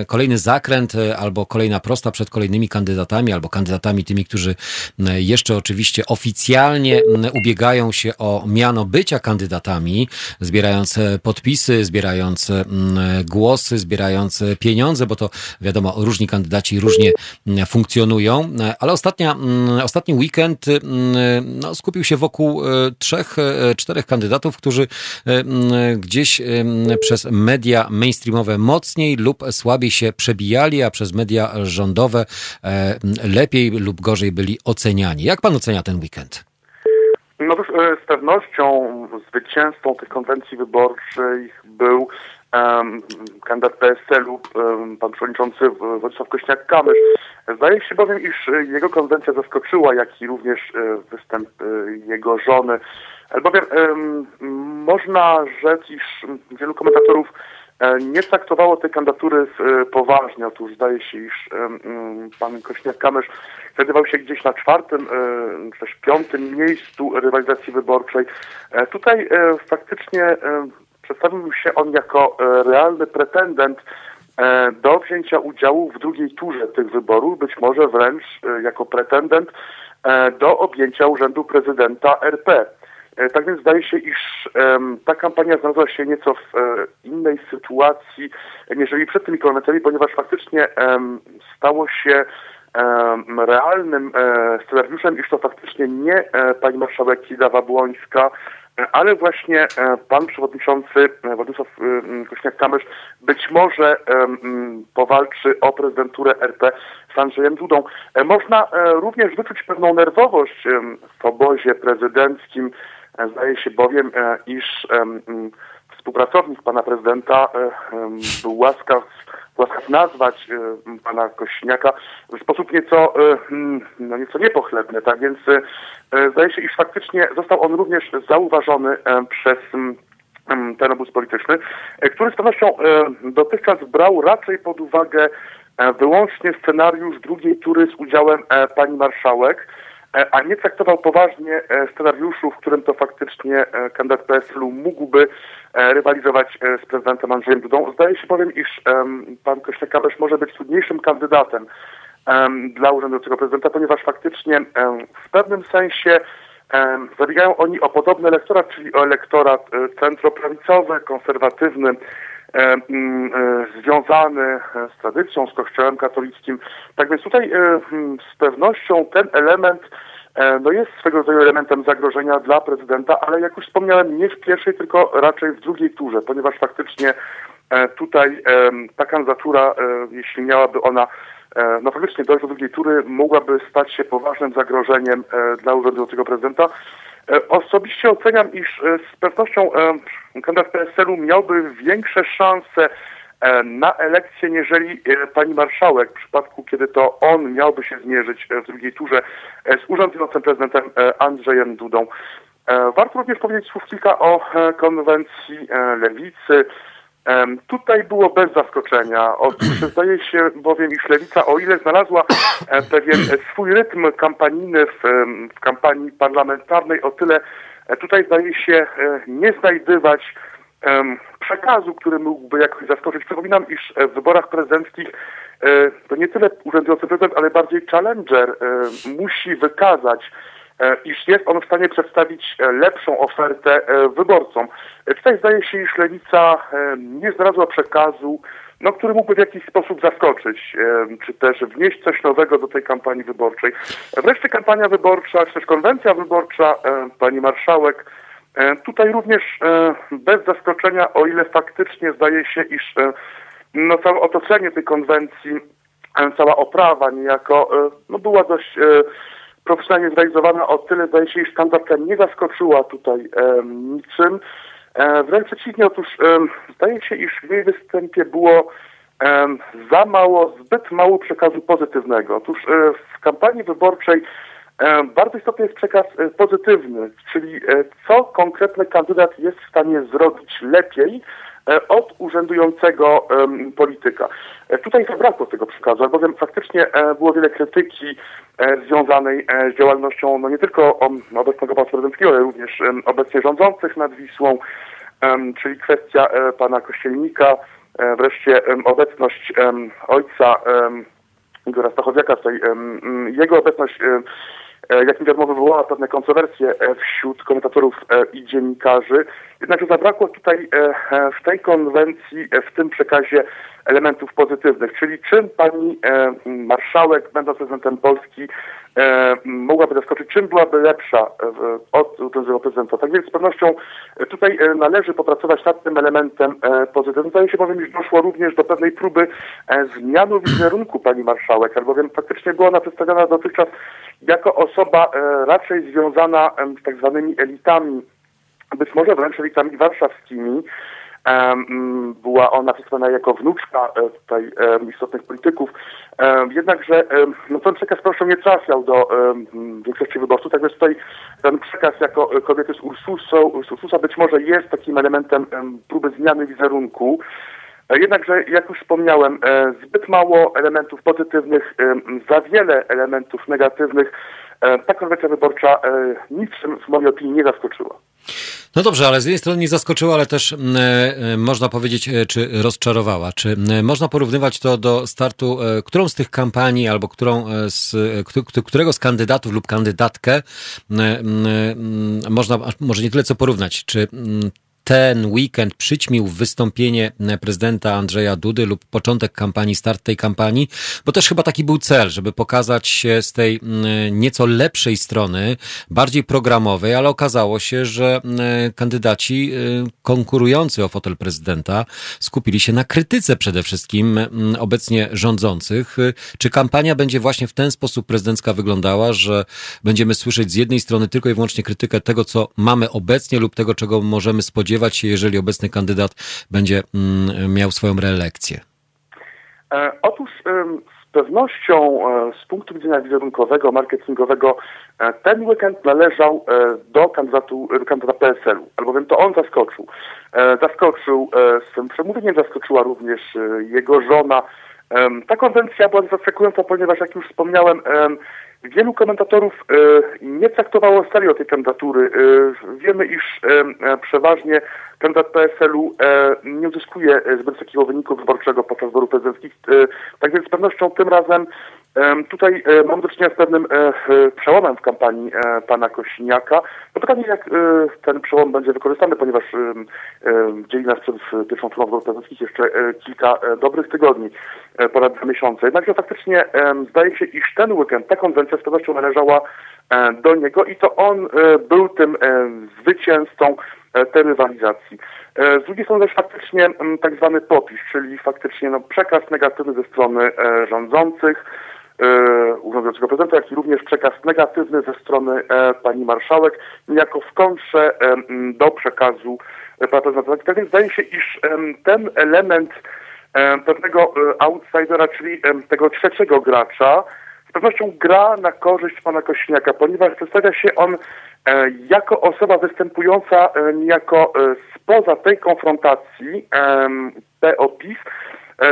kolejny zakręt albo kolejna prosta przed kolejnymi kandydatami, albo kandydatami tymi, którzy jeszcze oczywiście oficjalnie ubiegają się o miano bycia kandydatami, zbierając podpisy, zbierając głosy, zbierając pieniądze, bo to wiadomo, różni kandydaci różnie funkcjonują, ale ostatnia, ostatni weekend no, skupił się wokół trzech czterech kandydatów, którzy gdzieś przez media mainstreamowe mocniej lub słabiej się przebijali, a przez media rządowe lepiej lub gorzej byli oceniani. Jak pan ocenia ten weekend? No z pewnością zwycięzcą tych konwencji wyborczych był um, kandydat P S L u, um, pan przewodniczący Władysław Kosiniak-Kamysz. Zdaje się bowiem, iż jego konwencja zaskoczyła, jak i również um, występ um, jego żony. Albowiem um, można rzec, iż wielu komentatorów um, nie traktowało tej kandydatury um, poważnie. Otóż zdaje się, iż um, pan Kosiniak-Kamysz znajdował się gdzieś na czwartym um, czy też piątym miejscu rywalizacji wyborczej. E, tutaj e, faktycznie e, przedstawił się on jako realny pretendent do wzięcia udziału w drugiej turze tych wyborów, być może wręcz jako pretendent do objęcia urzędu prezydenta R P. Tak więc zdaje się, iż ta kampania znalazła się nieco w innej sytuacji, niżeli przed tymi konwencjami, ponieważ faktycznie stało się realnym scenariuszem, iż to faktycznie nie pani marszałek Kidawa-Błońska, ale właśnie pan przewodniczący Władysław Kosiniak-Kamysz być może powalczy o prezydenturę R P z Andrzejem Dudą. Można również wyczuć pewną nerwowość w obozie prezydenckim. Zdaje się bowiem, iż współpracownik pana prezydenta był łaskaw, łaskaw nazwać pana Kosiniaka w sposób nieco, no nieco niepochlebny. Tak więc zdaje się, iż faktycznie został on również zauważony przez ten obóz polityczny, który z pewnością dotychczas brał raczej pod uwagę wyłącznie scenariusz drugiej tury z udziałem pani marszałek, a nie traktował poważnie scenariuszu, w którym to faktycznie kandydat P S L u mógłby rywalizować z prezydentem Andrzejem Dudą. Zdaje się bowiem, iż pan Kosiniak-Kamysz może być trudniejszym kandydatem dla urzędującego prezydenta, ponieważ faktycznie w pewnym sensie zabiegają oni o podobny elektorat, czyli o elektorat centroprawicowy, konserwatywny, związany z tradycją, z kościołem katolickim. Tak więc tutaj z pewnością ten element no jest swego rodzaju elementem zagrożenia dla prezydenta, ale jak już wspomniałem, nie w pierwszej, tylko raczej w drugiej turze, ponieważ faktycznie tutaj ta kandydatura, jeśli miałaby ona no faktycznie dojść do drugiej tury, mogłaby stać się poważnym zagrożeniem dla urzędującego prezydenta. Osobiście oceniam, iż z pewnością kandydat P S L u miałby większe szanse na elekcję, niżeli pani marszałek, w przypadku, kiedy to on miałby się zmierzyć w drugiej turze z urzędującym prezydentem Andrzejem Dudą. Warto również powiedzieć słów kilka o konwencji lewicy. Tutaj było bez zaskoczenia. Otóż zdaje się bowiem, iż Lewica, o ile znalazła pewien swój rytm kampanijny w, w kampanii parlamentarnej, o tyle tutaj zdaje się nie znajdywać przekazu, który mógłby jakoś zaskoczyć. Przypominam, iż w wyborach prezydenckich to nie tyle urzędujący prezydent, ale bardziej challenger musi wykazać, iż jest on w stanie przedstawić lepszą ofertę wyborcom. Tutaj zdaje się, iż Lewica nie znalazła przekazu, no, który mógłby w jakiś sposób zaskoczyć, czy też wnieść coś nowego do tej kampanii wyborczej. Wreszcie kampania wyborcza, czy też konwencja wyborcza, pani marszałek, tutaj również bez zaskoczenia, o ile faktycznie zdaje się, iż no, całe otoczenie tej konwencji, cała oprawa niejako no, była dość profesjonalnie zrealizowana, o tyle zdaje się, iż standardka nie zaskoczyła tutaj e, niczym. E, wręcz przeciwnie, otóż e, zdaje się, iż w jej występie było e, za mało, zbyt mało przekazu pozytywnego. Otóż e, w kampanii wyborczej e, bardzo istotny jest przekaz e, pozytywny, czyli e, co konkretny kandydat jest w stanie zrobić lepiej od urzędującego um, polityka. Tutaj zabrakło tego przekazu, albowiem faktycznie e, było wiele krytyki e, związanej e, z działalnością no nie tylko um, obecnego pana prezydenckiego, ale również um, obecnie rządzących nad Wisłą, um, czyli kwestia e, pana Kościelnika, e, wreszcie um, obecność um, ojca um, Igora Stachowiaka, tutaj, um, jego obecność um, jak mi wiadomo, wywołała pewne kontrowersje wśród komentatorów i dziennikarzy. Jednakże zabrakło tutaj w tej konwencji, w tym przekazie elementów pozytywnych, czyli czym pani marszałek, będąc prezydentem Polski, mogłaby zaskoczyć, czym byłaby lepsza od urzędującego prezydenta. Tak więc z pewnością tutaj należy popracować nad tym elementem pozytywnym. Zdaje się bowiem, iż doszło również do pewnej próby zmiany wizerunku pani marszałek, albowiem faktycznie była ona przedstawiona dotychczas jako osoba raczej związana z tak zwanymi elitami, być może wręcz elitami warszawskimi. Była ona przedstawiona jako wnuczka tutaj istotnych polityków, jednakże no, ten przekaz proszę nie trafiał do większości wyborców, tak więc tutaj ten przekaz jako kobiety z Ursusą, z Ursusa być może jest takim elementem próby zmiany wizerunku. Jednakże, jak już wspomniałem, zbyt mało elementów pozytywnych, za wiele elementów negatywnych. Ta konwencja wyborcza niczym w mojej opinii nie zaskoczyła. No dobrze, ale z jednej strony nie zaskoczyła, ale też e, można powiedzieć, czy rozczarowała. Czy e, można porównywać to do startu, e, którą z tych kampanii albo którą z, k- którego z kandydatów lub kandydatkę e, e, można, może nie tyle co porównać, czy m, ten weekend przyćmił wystąpienie prezydenta Andrzeja Dudy lub początek kampanii, start tej kampanii, bo też chyba taki był cel, żeby pokazać się z tej nieco lepszej strony, bardziej programowej, ale okazało się, że kandydaci konkurujący o fotel prezydenta skupili się na krytyce przede wszystkim obecnie rządzących. Czy kampania będzie właśnie w ten sposób prezydencka wyglądała, że będziemy słyszeć z jednej strony tylko i wyłącznie krytykę tego, co mamy obecnie lub tego, czego możemy spodziewać się, jeżeli obecny kandydat będzie miał swoją reelekcję? E, otóż e, z pewnością e, z punktu widzenia wizerunkowego, marketingowego e, ten weekend należał e, do kandydatu, e, kandydata P S L u, albowiem to on zaskoczył. E, zaskoczył e, swym przemówieniem, zaskoczyła również e, jego żona. E, ta konwencja była zaskakująca, ponieważ jak już wspomniałem, e, wielu komentatorów e, nie traktowało serio tej kandydatury. E, wiemy, iż e, przeważnie kandydat P S L u e, nie uzyskuje zbyt takiego wyniku wyborczego podczas wyborów prezydenckich. E, tak więc z pewnością tym razem e, tutaj e, mam do czynienia z pewnym e, przełomem w kampanii e, pana Kosiniaka. No pytanie, jak e, ten przełom będzie wykorzystany, ponieważ e, e, dzieli nas przed pierwszą turą wyborów prezydenckich jeszcze e, kilka e, dobrych tygodni, e, ponad dwa miesiące. Jednakże faktycznie e, zdaje się, iż ten weekend, ta konwencja z pewnością należała do niego i to on był tym zwycięzcą tej rywalizacji. Z drugiej strony też faktycznie tak zwany popis, czyli faktycznie no, przekaz negatywny ze strony rządzących, urzędującego prezydenta, jak i również przekaz negatywny ze strony pani marszałek, niejako w kontrze do przekazu pana prezydenta. Tak więc zdaje się, iż ten element pewnego outsidera, czyli tego trzeciego gracza, z pewnością gra na korzyść pana Kosiniaka, ponieważ przedstawia się on jako osoba występująca niejako spoza tej konfrontacji P O PiS,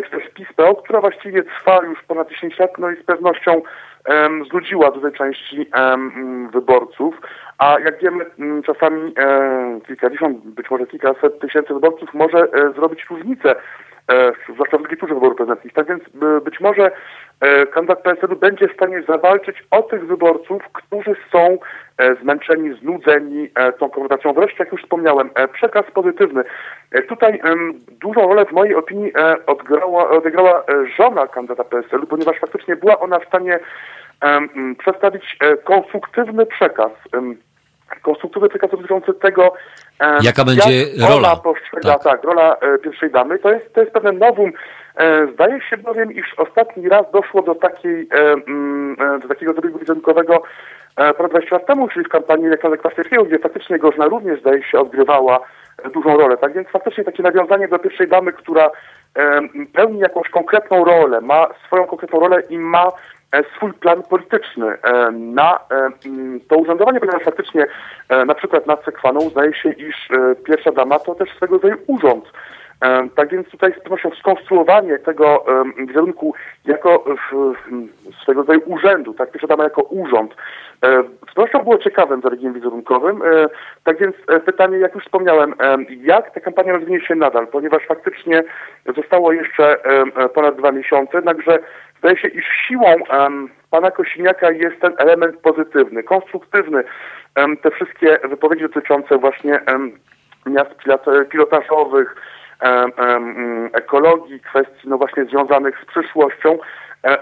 czy też PiS-P O, która właściwie trwa już ponad dziesięć lat, no i z pewnością um, znudziła dużej części um, wyborców, a jak wiemy um, czasami um, kilkadziesiąt, być może kilkaset tysięcy wyborców może um, zrobić różnicę, um, zwłaszcza w drugiej turze wyborów prezydenckich. Tak więc um, być może um, kandydat P S L u będzie w stanie zawalczyć o tych wyborców, którzy są zmęczeni, znudzeni tą konfrontacją. Wreszcie, jak już wspomniałem, przekaz pozytywny. Tutaj um, dużą rolę w mojej opinii odgrała, odegrała żona kandydata P S L u, ponieważ faktycznie była ona w stanie um, przedstawić konstruktywny przekaz. Um, konstruktywny przekaz dotyczący tego, um, jaka będzie jak rola postrzega, tak. tak, rola pierwszej damy. To jest, to jest pewne novum. Zdaje się bowiem, iż ostatni raz doszło do takiej, do takiego zabiegu wizerunkowego ponad dwadzieścia lat temu, czyli w kampanii Aleksandra Kwaśniewskiego, gdzie faktycznie Gorzna również, zdaje się, odgrywała dużą rolę. Tak więc faktycznie takie nawiązanie do pierwszej damy, która pełni jakąś konkretną rolę, ma swoją konkretną rolę i ma swój plan polityczny na to urzędowanie, ponieważ faktycznie na przykład nad Sekwaną zdaje się, iż pierwsza dama to też swego rodzaju urząd. Tak więc tutaj z pewnością skonstruowanie tego um, wizerunku jako um, swego rodzaju urzędu, tak, pierwsza dama jako urząd, um, z pewnością było ciekawym zabiegiem wizerunkowym. Um, tak więc um, pytanie, jak już wspomniałem, um, jak ta kampania rozwinie się nadal, ponieważ faktycznie zostało jeszcze um, ponad dwa miesiące, także zdaje się, iż siłą um, pana Kosiniaka jest ten element pozytywny, konstruktywny, um, te wszystkie wypowiedzi dotyczące właśnie um, miast pilotażowych, ekologii, kwestii no właśnie związanych z przyszłością,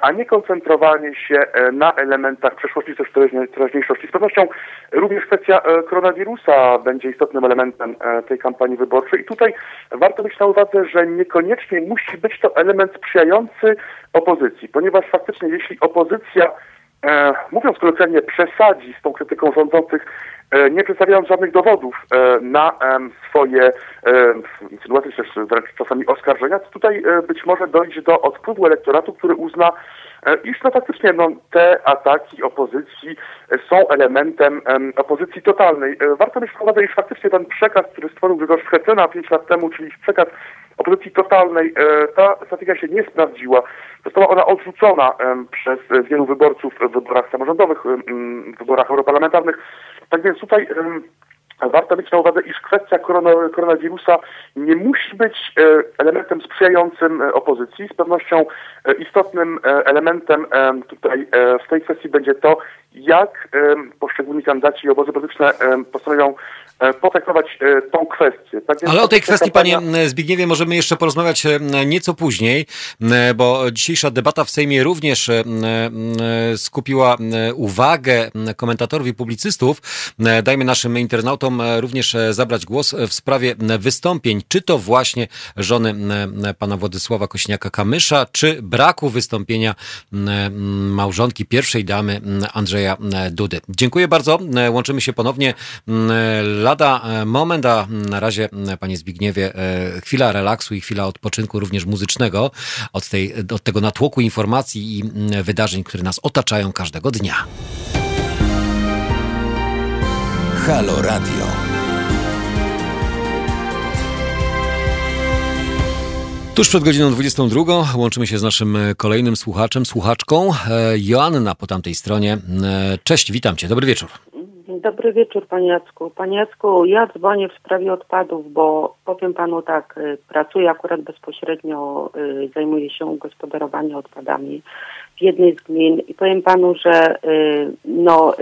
a nie koncentrowanie się na elementach przeszłości i teraźniejszości. Z pewnością również kwestia koronawirusa będzie istotnym elementem tej kampanii wyborczej i tutaj warto mieć na uwadze, że niekoniecznie musi być to element sprzyjający opozycji, ponieważ faktycznie jeśli opozycja, mówiąc kolokwialnie, przesadzi z tą krytyką rządzących, nie przedstawiając żadnych dowodów na swoje sytuacje, też wręcz czasami oskarżenia, to tutaj być może dojdzie do odpływu elektoratu, który uzna, iż no faktycznie no, te ataki opozycji są elementem opozycji totalnej. Warto mieć na uwadze, iż faktycznie ten przekaz, który stworzył Grzegorz Schetyna pięć lat temu, czyli przekaz opozycji totalnej, ta strategia się nie sprawdziła. Została ona odrzucona przez wielu wyborców w wyborach samorządowych, w wyborach europarlamentarnych. Tak więc tutaj um, warto mieć na uwadze, iż kwestia korona, koronawirusa nie musi być e, elementem sprzyjającym e, opozycji. Z pewnością e, istotnym e, elementem e, tutaj e, w tej kwestii będzie to, jak e, poszczególni kandydaci i obozy polityczne e, postanowią e, potraktować e, tą kwestię. Tak więc. Ale o tej kwestii, kampania... panie Zbigniewie, możemy jeszcze porozmawiać nieco później, bo dzisiejsza debata w Sejmie również skupiła uwagę komentatorów i publicystów. Dajmy naszym internautom również zabrać głos w sprawie wystąpień, czy to właśnie żony pana Władysława Kosiniaka-Kamysza, czy braku wystąpienia małżonki pierwszej damy Andrzeja Dudy. Dziękuję bardzo. Łączymy się ponownie. Lada moment, a na razie, panie Zbigniewie, chwila relaksu i chwila odpoczynku również muzycznego od, tej, od tego natłoku informacji i wydarzeń, które nas otaczają każdego dnia. Halo Radio. Tuż przed godziną dwudziestą drugą łączymy się z naszym kolejnym słuchaczem, słuchaczką. Joanna po tamtej stronie. Cześć, witam cię. Dobry wieczór. Dobry wieczór, panie Jacku. Panie Jacku, ja dzwonię w sprawie odpadów, bo powiem panu tak, pracuję akurat bezpośrednio, zajmuję się gospodarowaniem odpadami w jednej z gmin i powiem panu, że no...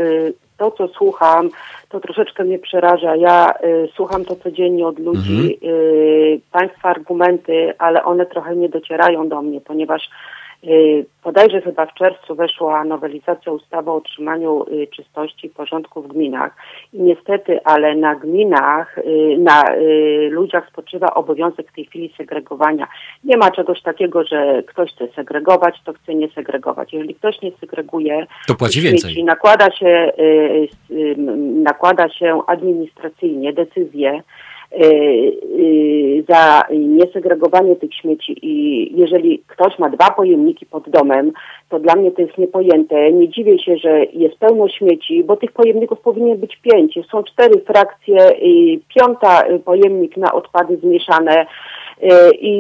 to, co słucham, to troszeczkę mnie przeraża. Ja y, słucham to codziennie od ludzi, mhm. y, państwa argumenty, ale one trochę nie docierają do mnie, ponieważ y, bodajże chyba w czerwcu weszła nowelizacja ustawy o utrzymaniu y, czystości i porządku w gminach. I niestety, ale na gminach, y, na y, ludziach spoczywa obowiązek w tej chwili segregowania. Nie ma czegoś takiego, że ktoś chce segregować, to chce nie segregować. Jeżeli ktoś nie segreguje, to płaci więcej. Nakłada się, y, y, y, nakłada się administracyjnie decyzje, za niesegregowanie tych śmieci i jeżeli ktoś ma dwa pojemniki pod domem, to dla mnie to jest niepojęte. Nie dziwię się, że jest pełno śmieci, bo tych pojemników powinien być pięć. Są cztery frakcje i piąta pojemnik na odpady zmieszane. I,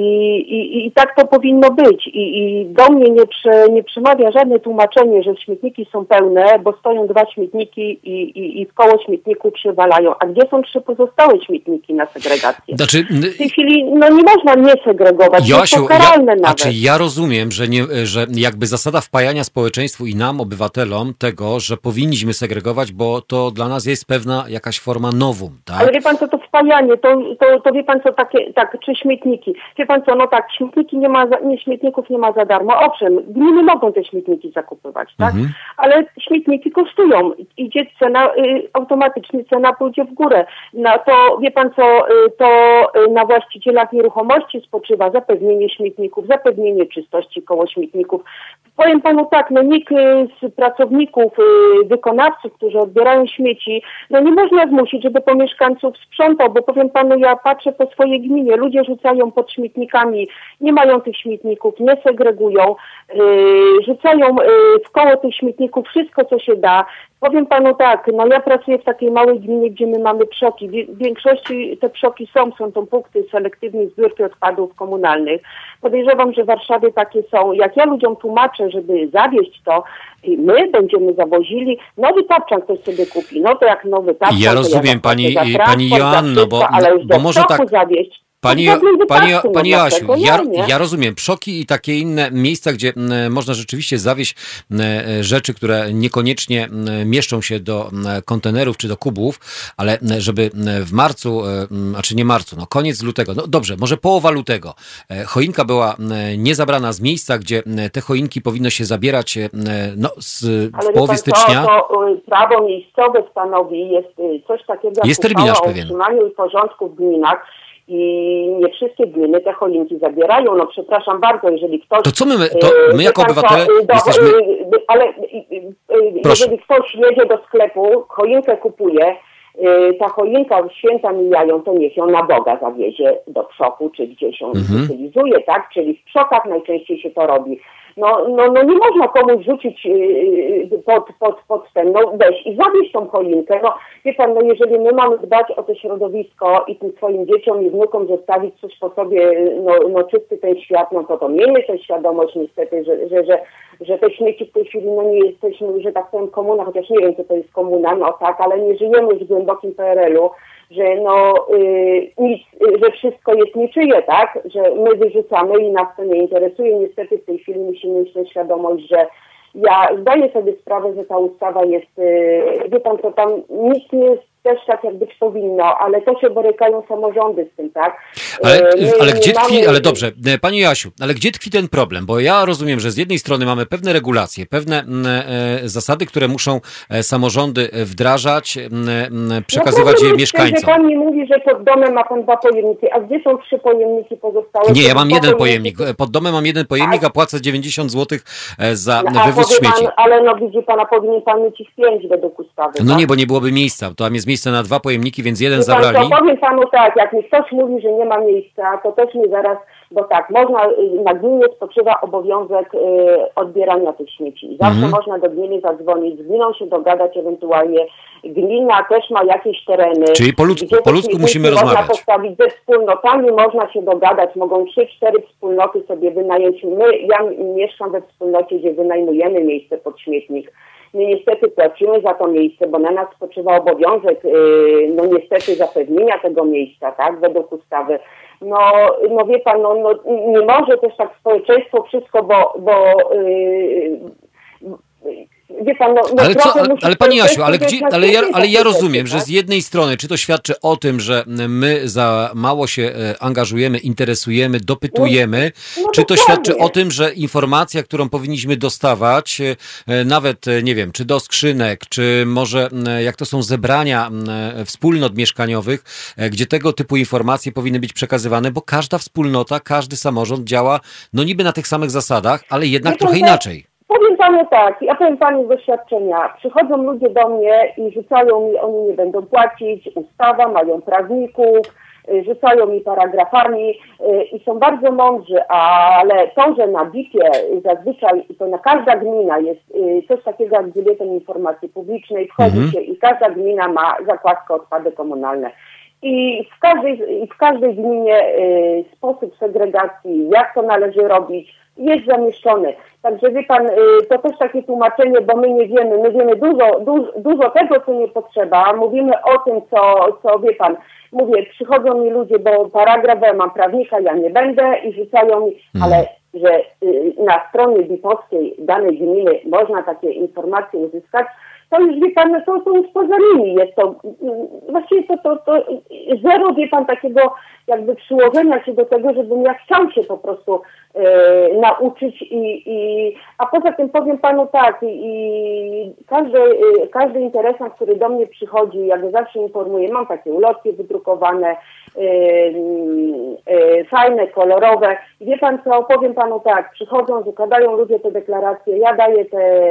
i, i tak to powinno być. I, i do mnie nie, prze, nie przemawia żadne tłumaczenie, że śmietniki są pełne, bo stoją dwa śmietniki i, i, i w koło śmietników się walają. A gdzie są trzy pozostałe śmietniki na segregację? Znaczy, w tej chwili no, nie można nie segregować. Joasiu, jest to karalne ja, nawet. Znaczy, ja rozumiem, że, nie, że jakby zasada wpajania społeczeństwu i nam, obywatelom, tego, że powinniśmy segregować, bo to dla nas jest pewna jakaś forma nowum. Tak? Ale wie pan co, to wpajanie, to, to, to wie pan co, takie, tak, czy śmietniki Wie pan co, no tak, śmietniki nie ma, za, nie, śmietników nie ma za darmo. Owszem, gminy mogą te śmietniki zakupywać, tak? Mhm. Ale śmietniki kosztują. Idzie cena, y, automatycznie cena pójdzie w górę. No to, wie pan co, y, to y, na właścicielach nieruchomości spoczywa zapewnienie śmietników, zapewnienie czystości koło śmietników. Powiem panu tak, no nikt z pracowników, y, wykonawców, którzy odbierają śmieci, no nie można zmusić, żeby po mieszkańców sprzątał, bo powiem panu, ja patrzę po swojej gminie, ludzie rzucają pod śmietnikami, nie mają tych śmietników, nie segregują, yy, rzucają yy, w koło tych śmietników wszystko, co się da. Powiem panu tak, no ja pracuję w takiej małej gminie, gdzie my mamy przoki. W większości te przoki są, są to punkty selektywnej zbiórki odpadów komunalnych. Podejrzewam, że w Warszawie takie są. Jak ja ludziom tłumaczę, żeby zawieźć to, my będziemy zawozili, nowy tapczan ktoś sobie kupi. No to jak nowy tapczan... Ja rozumiem, ja pani, pani Joanno, bo, ale już bo do może tak... zawieść. Pani, pani, pani Joasiu, ja, ja rozumiem, przoki i takie inne miejsca, gdzie można rzeczywiście zawieźć rzeczy, które niekoniecznie mieszczą się do kontenerów czy do kubów, ale żeby w marcu, a czy nie marcu, no koniec lutego, no dobrze, może połowa lutego, choinka była niezabrana z miejsca, gdzie te choinki powinno się zabierać no, z, w połowie stycznia. Ale to, to prawo miejscowe stanowi, jest coś takiego jak jest terminarz o utrzymaniu i porządku w gminach, i nie wszystkie gminy te choinki zabierają. No przepraszam bardzo, jeżeli ktoś... To co my, to my jako obywatele do, jesteśmy... Ale Proszę. Jeżeli ktoś jedzie do sklepu, choinkę kupuje, ta choinka w święta mijają, to niech ją na Boga zawiezie do przoku, czy gdzieś ją mhm. utylizuje, tak? Czyli w przokach najczęściej się to robi. No, no, no nie można komuś rzucić pod, pod, pod ten, no weź i zabierz tą choinkę. No wie pan, no jeżeli my mamy dbać o to środowisko i tym swoim dzieciom i wnukom zostawić coś po sobie, no, no czysty ten świat, no to to miejmy tę świadomość niestety, że, że, że, że te śmieci w tej chwili, no nie jesteśmy, że tak powiem, komuna, chociaż nie wiem, co to jest komuna, no tak, ale nie żyjemy w głębokim P R L u. Że no y, nic, y, że wszystko jest niczyje, tak? Że my wyrzucamy i nas to nie interesuje. Niestety w tej chwili musimy mieć tę świadomość, że ja zdaję sobie sprawę, że ta ustawa jest, y, wie pan co, tam nic nie jest też tak, jak być powinno, ale to się borykają samorządy z tym, tak? Ale, my, ale gdzie mamy... tkwi, ale dobrze, pani Jasiu, ale gdzie tkwi ten problem? Bo ja rozumiem, że z jednej strony mamy pewne regulacje, pewne e, zasady, które muszą samorządy wdrażać, e, przekazywać no, je mieszkańcom. Że pan mi mówi, że pod domem ma pan dwa pojemniki, a gdzie są trzy pojemniki pozostałe? Nie, ja mam jeden pojemnik. pojemnik. Pod domem mam jeden pojemnik, a płacę dziewięćdziesiąt złotych za no, wywóz śmieci. Pan, ale no widzi pana, powinien pan mieć ich pięć według ustawy. No tak? Nie, bo nie byłoby miejsca. Tam jest miejsce na dwa pojemniki, więc jeden pan, zabrali. To powiem panu tak, jak mi ktoś mówi, że nie ma miejsca, to też mi zaraz, bo tak, można, na gminie spoczywa obowiązek y, odbierania tych śmieci. Zawsze mm-hmm. można do gminy zadzwonić, z gminą się dogadać ewentualnie. Gmina też ma jakieś tereny. Czyli po ludzku, po ludzku musimy można rozmawiać. Można postawić ze wspólnotami, można się dogadać, mogą trzy, cztery wspólnoty sobie wynająć. My, ja mieszkam we wspólnocie, gdzie wynajmujemy miejsce pod śmietnik. My niestety płacimy za to miejsce, bo na nas spoczywa obowiązek, no niestety zapewnienia tego miejsca, tak, według ustawy. No, no wie pan, no, no nie może też tak społeczeństwo wszystko, bo, bo yy, wie pan, no, no ale, co, ale, ale pani Jasiu, ale, gdzie, ale, ja, ale ja rozumiem, że z jednej strony, czy to świadczy o tym, że my za mało się angażujemy, interesujemy, dopytujemy, no, no czy to świadczy o tym, że informacja, którą powinniśmy dostawać, nawet, nie wiem, czy do skrzynek, czy może jak to są zebrania wspólnot mieszkaniowych, gdzie tego typu informacje powinny być przekazywane, bo każda wspólnota, każdy samorząd działa, no niby na tych samych zasadach, ale jednak trochę inaczej. Powiem panu tak, ja powiem panu z doświadczenia. Przychodzą ludzie do mnie i rzucają mi, oni nie będą płacić, ustawa, mają prawników, rzucają mi paragrafami i są bardzo mądrzy, ale to, że na B I P-ie zazwyczaj, to na każda gmina jest coś takiego jak Biuletyn Informacji Publicznej, wchodzi mhm. się i każda gmina ma zakładkę odpady komunalne. I w każdej, w każdej gminie y, sposób segregacji, jak to należy robić, jest zamieszczony. Także wie pan, y, to też takie tłumaczenie, bo my nie wiemy, my wiemy dużo, du, dużo tego, co nie potrzeba. Mówimy o tym, co, co wie pan, mówię, przychodzą mi ludzie, bo paragraf, ja mam prawnika, ja nie będę i rzucają mi, hmm. ale że y, na stronie B I P-owskiej danej gminy można takie informacje uzyskać, to już wie pan, to, to już poza nimi jest to, właściwie to, to, to zero wie pan takiego jakby przyłożenia się do tego, żebym ja chciał się po prostu e, nauczyć i, i, a poza tym powiem panu tak i, i każdy, e, każdy interesant, który do mnie przychodzi, ja go zawsze informuję, mam takie ulotki wydrukowane, e, e, fajne, kolorowe i wie pan co, powiem panu tak, przychodzą, zakładają ludzie te deklaracje, ja daję te,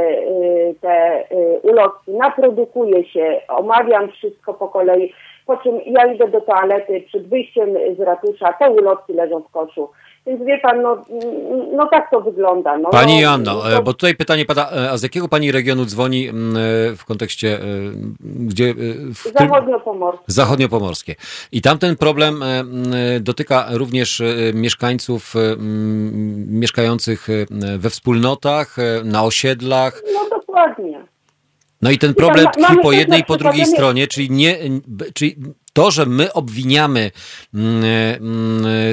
te ulotki, naprodukuję się, omawiam wszystko po kolei, po czym ja idę do toalety, przed wyjściem z ratusza te ulotki leżą w koszu. Więc wie pan, no, no tak to wygląda. No, pani Joanno, no, bo tutaj pytanie pada, a z jakiego pani regionu dzwoni w kontekście, gdzie... W którym... Zachodniopomorskie. Zachodniopomorskie. I tamten problem dotyka również mieszkańców mieszkających we wspólnotach, na osiedlach. No dokładnie. No i ten problem tkwi po jednej i po drugiej stronie, czyli, nie, czyli to, że my obwiniamy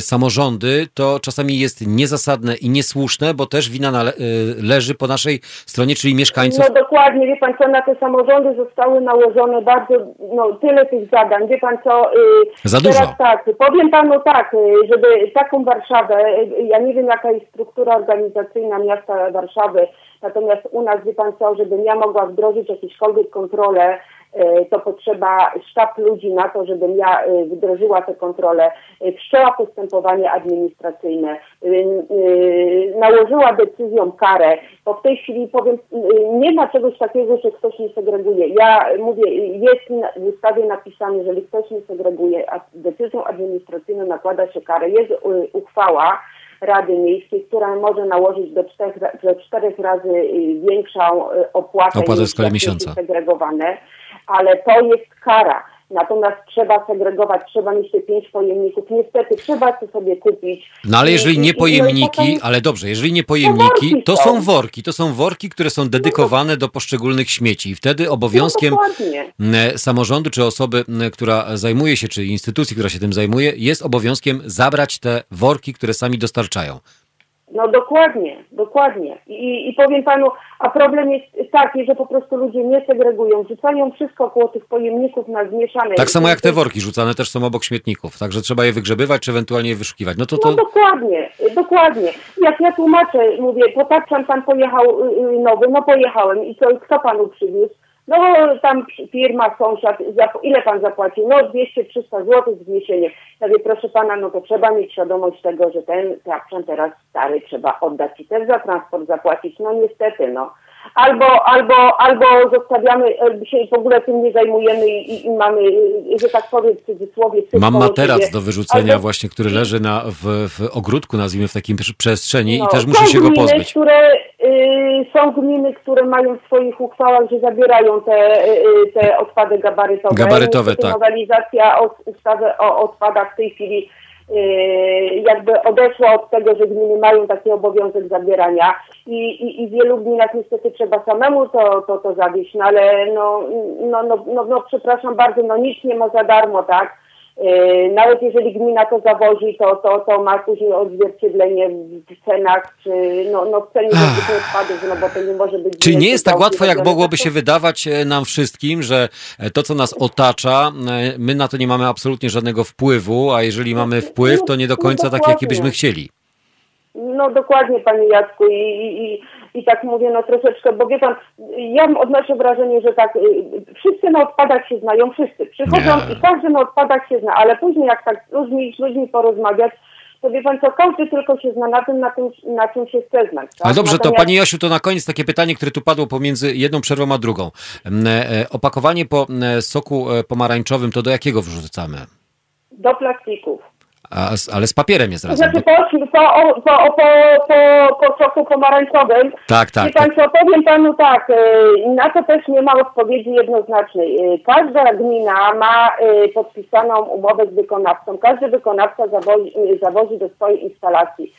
samorządy, to czasami jest niezasadne i niesłuszne, bo też wina nale- leży po naszej stronie, czyli mieszkańców. No dokładnie, wie pan co, na te samorządy zostały nałożone bardzo, no tyle tych zadań, wie pan co... Za dużo. Teraz tak, powiem panu tak, żeby taką Warszawę, ja nie wiem jaka jest struktura organizacyjna miasta Warszawy, natomiast u nas, wie pan co, żebym ja mogła wdrożyć jakiekolwiek kontrolę, to potrzeba sztab ludzi na to, żebym ja wdrożyła te kontrole, wszczęła postępowanie administracyjne, nałożyła decyzją karę, bo w tej chwili powiem, nie ma czegoś takiego, że ktoś nie segreguje. Ja mówię, jest w ustawie napisane, jeżeli ktoś nie segreguje, a decyzją administracyjną nakłada się karę, jest uchwała Rady Miejskiej, która może nałożyć do czterech, do czterech razy większą opłatę, opłatę niż miesiąca. Segregowane, ale to jest kara. Natomiast trzeba segregować, trzeba mieć te pięć pojemników. Niestety trzeba to sobie kupić. No ale jeżeli nie pojemniki, ale dobrze, jeżeli nie pojemniki, to są worki. To są worki, które są dedykowane do poszczególnych śmieci. I wtedy obowiązkiem samorządu, czy osoby, która zajmuje się, czy instytucji, która się tym zajmuje, jest obowiązkiem zabrać te worki, które sami dostarczają. No dokładnie, dokładnie. I, i powiem panu, a problem jest taki, że po prostu ludzie nie segregują, rzucają wszystko koło tych pojemników na zmieszane. Tak samo jak te worki rzucane też są obok śmietników, także trzeba je wygrzebywać, czy ewentualnie je wyszukiwać. No, to, to... no dokładnie, dokładnie. Jak ja tłumaczę, mówię, popatrzam, pan pojechał nowy, no pojechałem i co, kto panu przywiózł? No tam firma, sąsiad, ile pan zapłaci? No dwieście trzysta złotych wniesienie. Ja mówię, proszę pana, no to trzeba mieć świadomość tego, że ten traktor teraz stary trzeba oddać i też za transport zapłacić. No niestety, no. Albo, albo, albo zostawiamy, się w ogóle tym nie zajmujemy i, i mamy, że tak powiem w cudzysłowie... Mam materac do wyrzucenia albo... właśnie, który leży na, w, w ogródku, nazwijmy, w takim przestrzeni no, i też muszę się gminy, go pozbyć. Które, y, są gminy, które mają w swoich uchwałach, że zabierają te, y, te odpady gabarytowe. Gabarytowe, tak. Nowelizacja ustawy o odpadach w tej chwili jakby odeszła od tego, że gminy mają taki obowiązek zabierania i, i, i w wielu gminach niestety trzeba samemu to, to, to zawieść, no ale no, no, no, no, no przepraszam bardzo, no nic nie ma za darmo, tak? Nawet jeżeli gmina to zawozi, to, to, to ma później odzwierciedlenie w cenach, czy no, no w cenie różnych odpadów, no bo to nie może być... Czy nie jest tak łatwo, jak mogłoby się wydawać nam wszystkim, że to, co nas otacza, my na to nie mamy absolutnie żadnego wpływu, a jeżeli mamy wpływ, to nie do końca tak, jaki byśmy chcieli. No dokładnie, panie Jacku, i, i, i tak mówię, no troszeczkę, bo wie pan, ja odnoszę wrażenie, że tak, wszyscy na odpadach się znają, wszyscy przychodzą nie. i każdy na odpadach się zna, ale później jak tak z ludźmi, z ludźmi porozmawiać, to wie pan co, każdy tylko się zna na tym, na, tym, na czym się chce znać. Tak? Ale dobrze, natomiast... to pani Jasiu, to na koniec takie pytanie, które tu padło pomiędzy jedną przerwą a drugą. Opakowanie po soku pomarańczowym, to do jakiego wrzucamy? do plastików. A, ale z papierem jest razem. Znaczy po, po, po, po, po soku pomarańczowym. Tak, tak. Wie pan co, powiem panu tak, na to też nie ma odpowiedzi jednoznacznej. Każda gmina ma podpisaną umowę z wykonawcą. Każdy wykonawca zawozi, zawozi do swojej instalacji.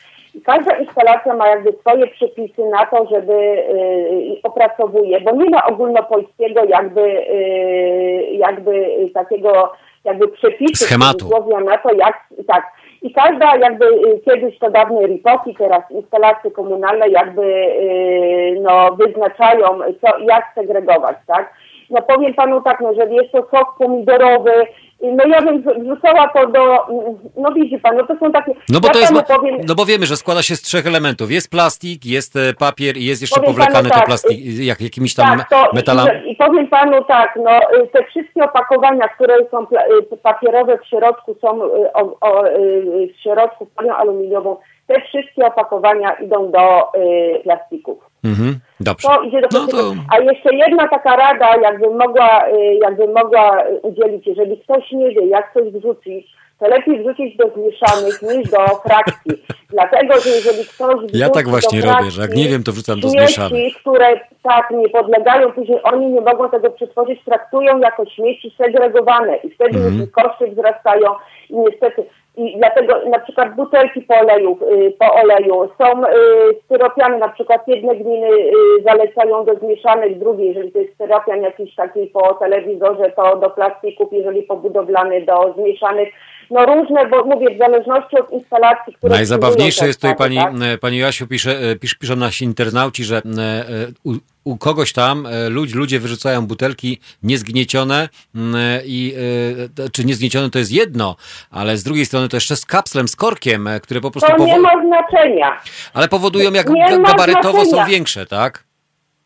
Każda instalacja ma jakby swoje przepisy na to, żeby yy, opracowuje, bo nie ma ogólnopolskiego jakby yy, jakby takiego jakby przepisu, schematu na to, jak tak. I każda jakby kiedyś to dawne ripoki, teraz instalacje komunalne jakby yy, no wyznaczają co, jak segregować, tak? No powiem panu tak, no, że jest to sok pomidorowy, no ja bym wrzucała to do, no widzi pan, no to są takie... No bo, ja to jest, powiem, no bo wiemy, że składa się z trzech elementów. Jest plastik, jest papier i jest jeszcze powlekany tak, to plastik jak, jakimiś tam tak, to, metalami. I, I powiem panu tak, no te wszystkie opakowania, które są papierowe w środku, są o, o, w środku folią aluminiową, te wszystkie opakowania idą do y, plastików. Mhm, dobrze. To idzie do plastików. No to... A jeszcze jedna taka rada, jakbym mogła, y, jakbym mogła udzielić, jeżeli ktoś nie wie, jak coś wrzucić, to lepiej wrzucić do zmieszanych niż do frakcji. Dlatego, że jeżeli ktoś wrzuci ja tak właśnie do frakcji, robię, że jak nie wiem, to wrzucam do zmieszanych. Śmieci, które tak nie podlegają, później oni nie mogą tego przetworzyć, traktują jako śmieci segregowane i wtedy mhm. koszty wzrastają i niestety... I dlatego na przykład butelki po oleju, po oleju są styropiany, na przykład jedne gminy zalecają do zmieszanych, drugie, jeżeli to jest styropian jakiś taki po telewizorze, to do plastików, jeżeli pobudowlany do zmieszanych. No różne, bo mówię, w zależności od instalacji, które... Najzabawniejsze jest tutaj, pani, tak? Pani Jasiu, pisze, pisz, piszą nasi internauci, że u, u kogoś tam ludzi, ludzie wyrzucają butelki niezgniecione i czy niezgniecione to jest jedno, ale z drugiej strony to jeszcze z kapslem, z korkiem, które po prostu... To nie powo- ma znaczenia. Ale powodują, jak nie gabarytowo są większe, tak?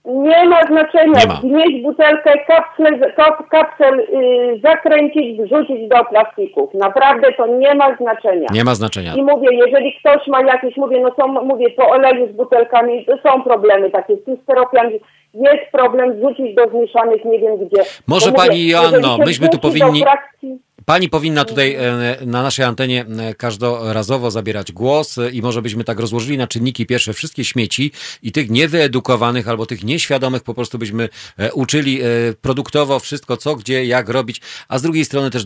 Nie ma znaczenia. Nie ma. Gnieść butelkę, kapsel, kapsel yy, zakręcić, wrzucić do plastików. Naprawdę to nie ma znaczenia. Nie ma znaczenia. I mówię, jeżeli ktoś ma jakieś, mówię, no są, mówię, po oleju z butelkami, to są problemy takie, z tym steropianami. Jest problem wrzucić do zmieszanych, nie wiem gdzie. Może mówię, pani Joanno, myśmy tu powinni... Pani powinna tutaj na naszej antenie każdorazowo zabierać głos i może byśmy tak rozłożyli na czynniki pierwsze wszystkie śmieci i tych niewyedukowanych albo tych nieświadomych po prostu byśmy uczyli produktowo wszystko, co, gdzie, jak robić, a z drugiej strony też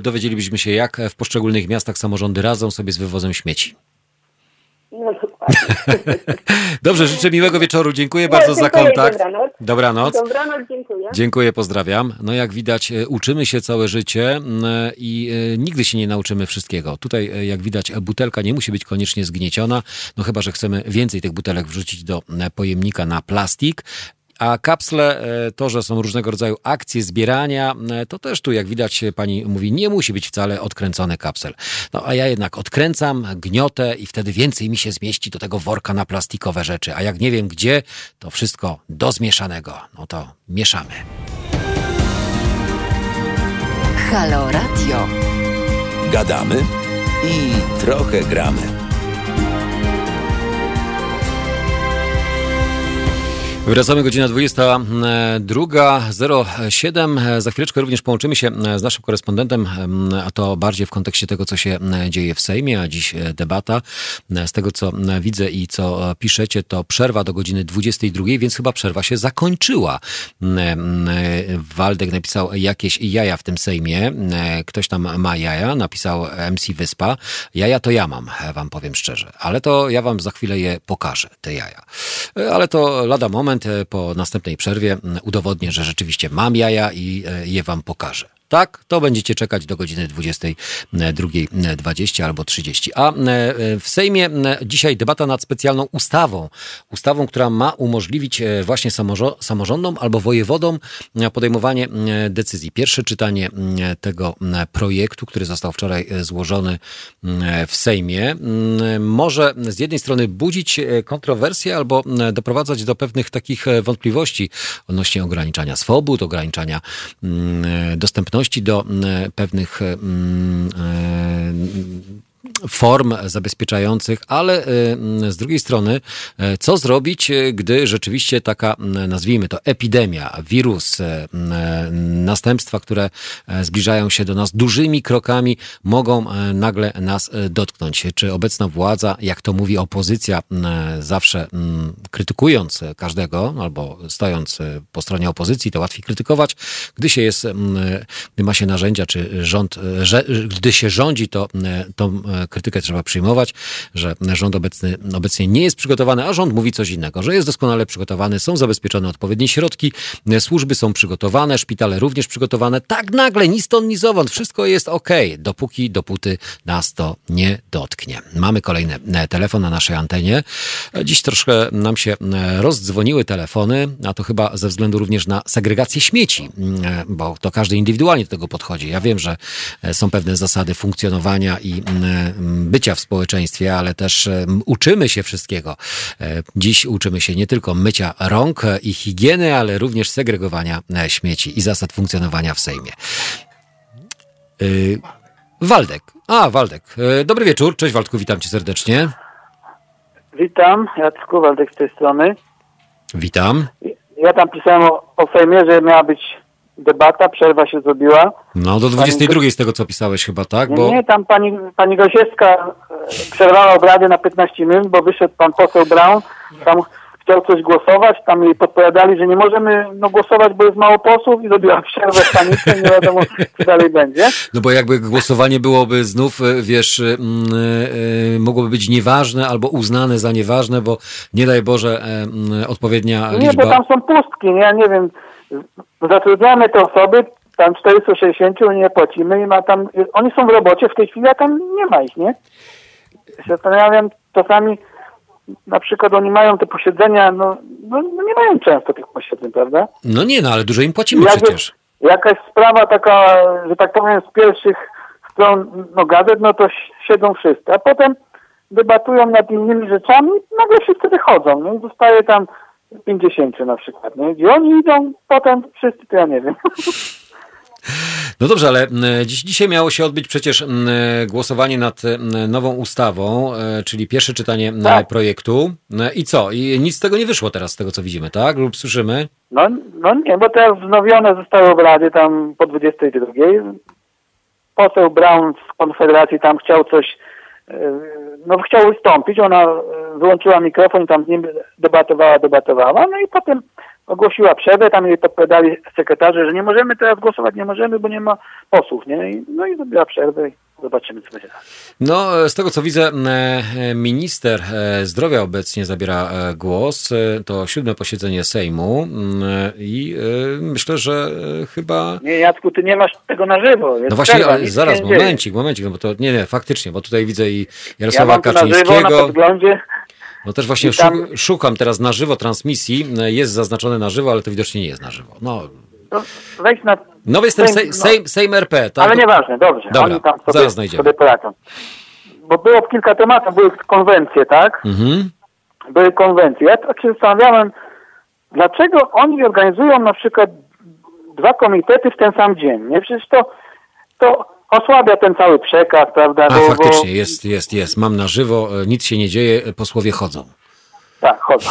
dowiedzielibyśmy się, jak w poszczególnych miastach samorządy radzą sobie z wywozem śmieci. No dokładnie. Dobrze, życzę miłego wieczoru. Dziękuję bardzo ja, dziękuję, za kontakt. Dobranoc. Dobranoc. Dobranoc, dziękuję. Dziękuję, pozdrawiam. No jak widać, uczymy się całe życie i nigdy się nie nauczymy wszystkiego. Tutaj, jak widać, butelka nie musi być koniecznie zgnieciona, no chyba że chcemy więcej tych butelek wrzucić do pojemnika na plastik. A kapsle, to, że są różnego rodzaju akcje zbierania, to też tu, jak widać, pani mówi, nie musi być wcale odkręcony kapsel. No a ja jednak odkręcam, gniotę i wtedy więcej mi się zmieści do tego worka na plastikowe rzeczy. A jak nie wiem gdzie, to wszystko do zmieszanego. No to mieszamy. Halo Radio. Gadamy i trochę gramy. Wracamy, godzina dwudziesta druga zero siedem. Za chwileczkę również połączymy się z naszym korespondentem, a to bardziej w kontekście tego, co się dzieje w Sejmie, a dziś debata. Z tego, co widzę i co piszecie, to przerwa do godziny dwudziestej drugiej, więc chyba przerwa się zakończyła. Waldek napisał jakieś jaja w tym Sejmie. Ktoś tam ma jaja, napisał M C Wyspa. Jaja to ja mam, wam powiem szczerze, ale to ja wam za chwilę je pokażę, te jaja. Ale to lada moment. Po następnej przerwie udowodnię, że rzeczywiście mam jaja i je wam pokażę. Tak? To będziecie czekać do godziny dwudziestej drugiej dwadzieścia albo trzydzieści. A w Sejmie dzisiaj debata nad specjalną ustawą. Ustawą, która ma umożliwić właśnie samorządom albo wojewodom podejmowanie decyzji. Pierwsze czytanie tego projektu, który został wczoraj złożony w Sejmie, może z jednej strony budzić kontrowersje albo doprowadzać do pewnych takich wątpliwości odnośnie ograniczania swobód, ograniczania dostępności do pewnych form zabezpieczających, ale z drugiej strony, co zrobić, gdy rzeczywiście taka, nazwijmy to, epidemia, wirus, następstwa, które zbliżają się do nas dużymi krokami, mogą nagle nas dotknąć. Czy obecna władza, jak to mówi opozycja, zawsze krytykując każdego, albo stojąc po stronie opozycji, to łatwiej krytykować. Gdy się jest, gdy ma się narzędzia, czy rząd, że, gdy się rządzi, to tą krytykę trzeba przyjmować, że rząd obecny, obecnie nie jest przygotowany, a rząd mówi coś innego, że jest doskonale przygotowany, są zabezpieczone odpowiednie środki, służby są przygotowane, szpitale również przygotowane. Tak nagle, ni stąd, ni zowąd, wszystko jest okej, okay, dopóki, dopóty nas to nie dotknie. Mamy kolejny telefon na naszej antenie. Dziś troszkę nam się rozdzwoniły telefony, a to chyba ze względu również na segregację śmieci, bo to każdy indywidualnie do tego podchodzi. Ja wiem, że są pewne zasady funkcjonowania i bycia w społeczeństwie, ale też uczymy się wszystkiego. Dziś uczymy się nie tylko mycia rąk i higieny, ale również segregowania śmieci i zasad funkcjonowania w Sejmie. Waldek. A, Waldek. Dobry wieczór. Cześć Waldku, witam cię serdecznie. Witam, Jacku, Waldek z tej strony. Witam. Ja tam pisałem o, o Sejmie, że miała być debata, przerwa się zrobiła. No do dwudziestej drugiej pani... z tego co pisałeś chyba, tak? Bo... Nie, tam pani, pani Gosiewska przerwała obrady na piętnaście minut, bo wyszedł pan poseł Braun, tam chciał coś głosować, tam jej podpowiadali, że nie możemy no, głosować, bo jest mało posłów i zrobiła przerwę w panice, nie wiadomo co dalej będzie. No bo jakby głosowanie byłoby znów, wiesz, mogłoby być nieważne albo uznane za nieważne, bo nie daj Boże odpowiednia liczba... Nie, bo tam są pustki, nie, ja nie wiem... Zatrudniamy te osoby, tam czterysta sześćdziesiąt nie płacimy i ma tam, oni są w robocie w tej chwili, a tam nie ma ich, nie? Się zastanawiam, czasami na przykład oni mają te posiedzenia, no, no nie mają często tych posiedzeń, prawda? No nie, no ale dużo im płacimy jak przecież. Jest, jakaś sprawa taka, że tak powiem, z pierwszych stron no, gazet, no to siedzą wszyscy, a potem debatują nad innymi rzeczami i nagle wszyscy wychodzą, no i zostaje tam pięćdziesięciu na przykład, nie? I oni idą potem wszyscy, to ja nie wiem. No dobrze, ale dziś, dzisiaj miało się odbyć przecież głosowanie nad nową ustawą, czyli pierwsze czytanie tak. projektu. I co? I nic z tego nie wyszło teraz, z tego co widzimy, tak? Lub słyszymy? No, no nie, bo teraz wznowione zostały obrady tam po dwudziestej drugiej. Poseł Braun z Konfederacji tam chciał coś no chciał wystąpić, ona wyłączyła mikrofon, tam z nim debatowała, debatowała, no i potem ogłosiła przerwę, tam jej podpowiadali sekretarze, że nie możemy teraz głosować, nie możemy, bo nie ma posłów, nie? No i zrobiła przerwę. Zobaczymy, co będzie. No, z tego co widzę, minister zdrowia obecnie zabiera głos. To siódme posiedzenie Sejmu i myślę, że chyba... Nie, Jacku, ty nie masz tego na żywo. No właśnie, czerwa, ale zaraz, momencik, momencik, no bo to nie, nie, faktycznie, bo tutaj widzę i Jarosława ja Kaczyńskiego. Na żywo, na podglądzie. No też właśnie tam... szukam teraz na żywo transmisji. Jest zaznaczone na żywo, ale to widocznie nie jest na żywo. No... No, wejdź na... No jestem Sejm, Sejm, Sejm R P, tak? Ale nieważne, dobrze. Dobra, oni tam sobie, zaraz znajdziemy. Sobie poradzą. Bo było kilka tematów, były konwencje, tak? Mhm. Były konwencje. Ja tak się zastanawiałem, dlaczego oni organizują na przykład dwa komitety w ten sam dzień, nie? Przecież to, to osłabia ten cały przekaz, prawda? A, bo, faktycznie, bo... jest, jest, jest. Mam na żywo, nic się nie dzieje, posłowie chodzą. Tak, chodzą.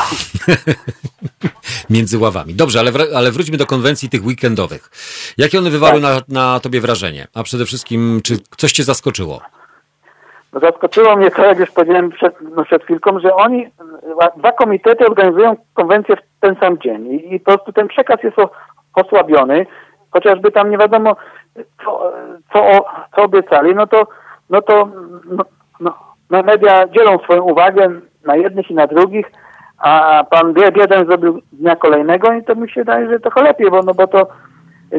Między ławami. Dobrze, ale, wr- ale wróćmy do konwencji tych weekendowych. Jakie one wywarły tak. na, na tobie wrażenie? A przede wszystkim, czy coś cię zaskoczyło? No zaskoczyło mnie to, jak już powiedziałem przed, no przed chwilką, że oni, dwa komitety organizują konwencję w ten sam dzień i, i po prostu ten przekaz jest o, osłabiony, chociażby tam nie wiadomo, co, co, co obiecali, no to, no to no, no, media dzielą swoją uwagę na jednych i na drugich, a pan Biedroń zrobił dnia kolejnego i to mi się daje, że trochę lepiej, bo, no, bo to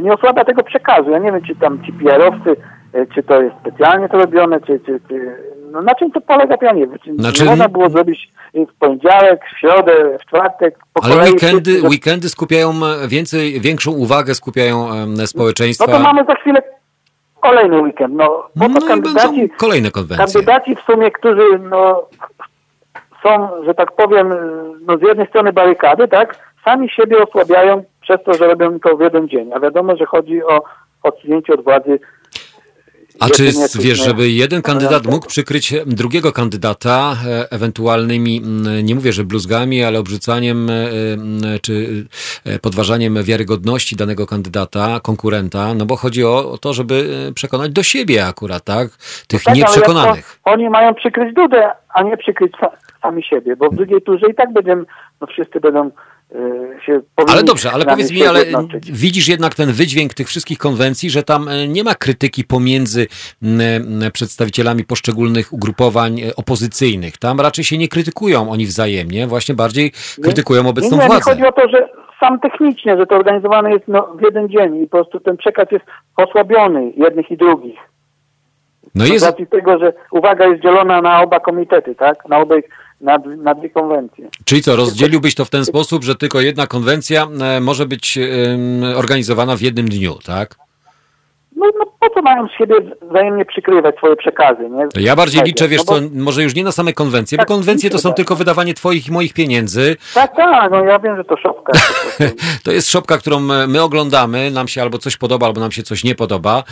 nie osłabia tego przekazu. Ja nie wiem, czy tam ci P R-owcy, czy to jest specjalnie to robione, czy... czy, czy no, na czym to polega, ja nie wiem. Czy znaczy... można było zrobić w poniedziałek, w środę, w czwartek, po ale kolei... Ale weekendy, czy... weekendy skupiają więcej, większą uwagę, skupiają społeczeństwa... No to mamy za chwilę kolejny weekend. No, bo no to kandydaci, kolejne konwencje. Kandydaci w sumie, którzy... No, są, że tak powiem, no z jednej strony barykady, tak, sami siebie osłabiają przez to, że robią to w jeden dzień. A wiadomo, że chodzi o odsunięcie od władzy. A czy wiesz, żeby jeden kandydat mógł przykryć drugiego kandydata ewentualnymi, nie mówię, że bluzgami, ale obrzucaniem czy podważaniem wiarygodności danego kandydata, konkurenta, no bo chodzi o, o to, żeby przekonać do siebie akurat, tak? Tych no tak, nieprzekonanych. Ale oni mają przykryć Dudę, a nie przykryć sami siebie, bo w drugiej turze i tak będziemy, no wszyscy będą... Ale dobrze, ale powiedz mi, ale widzisz jednak ten wydźwięk tych wszystkich konwencji, że tam nie ma krytyki pomiędzy przedstawicielami poszczególnych ugrupowań opozycyjnych. Tam raczej się nie krytykują oni wzajemnie, właśnie bardziej krytykują obecną władzę. Nie, nie chodzi o to, że sam technicznie, że to organizowane jest no, w jeden dzień i po prostu ten przekaz jest osłabiony jednych i drugich. No jest... Z racji tego, że uwaga jest dzielona na oba komitety, tak? Na obaj... Na, na dwie konwencje. Czyli co, rozdzieliłbyś to w ten sposób, że tylko jedna konwencja e, może być e, organizowana w jednym dniu, tak? No, no po co mają z siebie wzajemnie przykrywać swoje przekazy, nie? Ja bardziej liczę, wiesz no bo... co, może już nie na same konwencje, tak, bo konwencje to są tak. tylko wydawanie twoich i moich pieniędzy. Tak, tak, no ja wiem, że to szopka. To jest szopka, którą my oglądamy, nam się albo coś podoba, albo nam się coś nie podoba.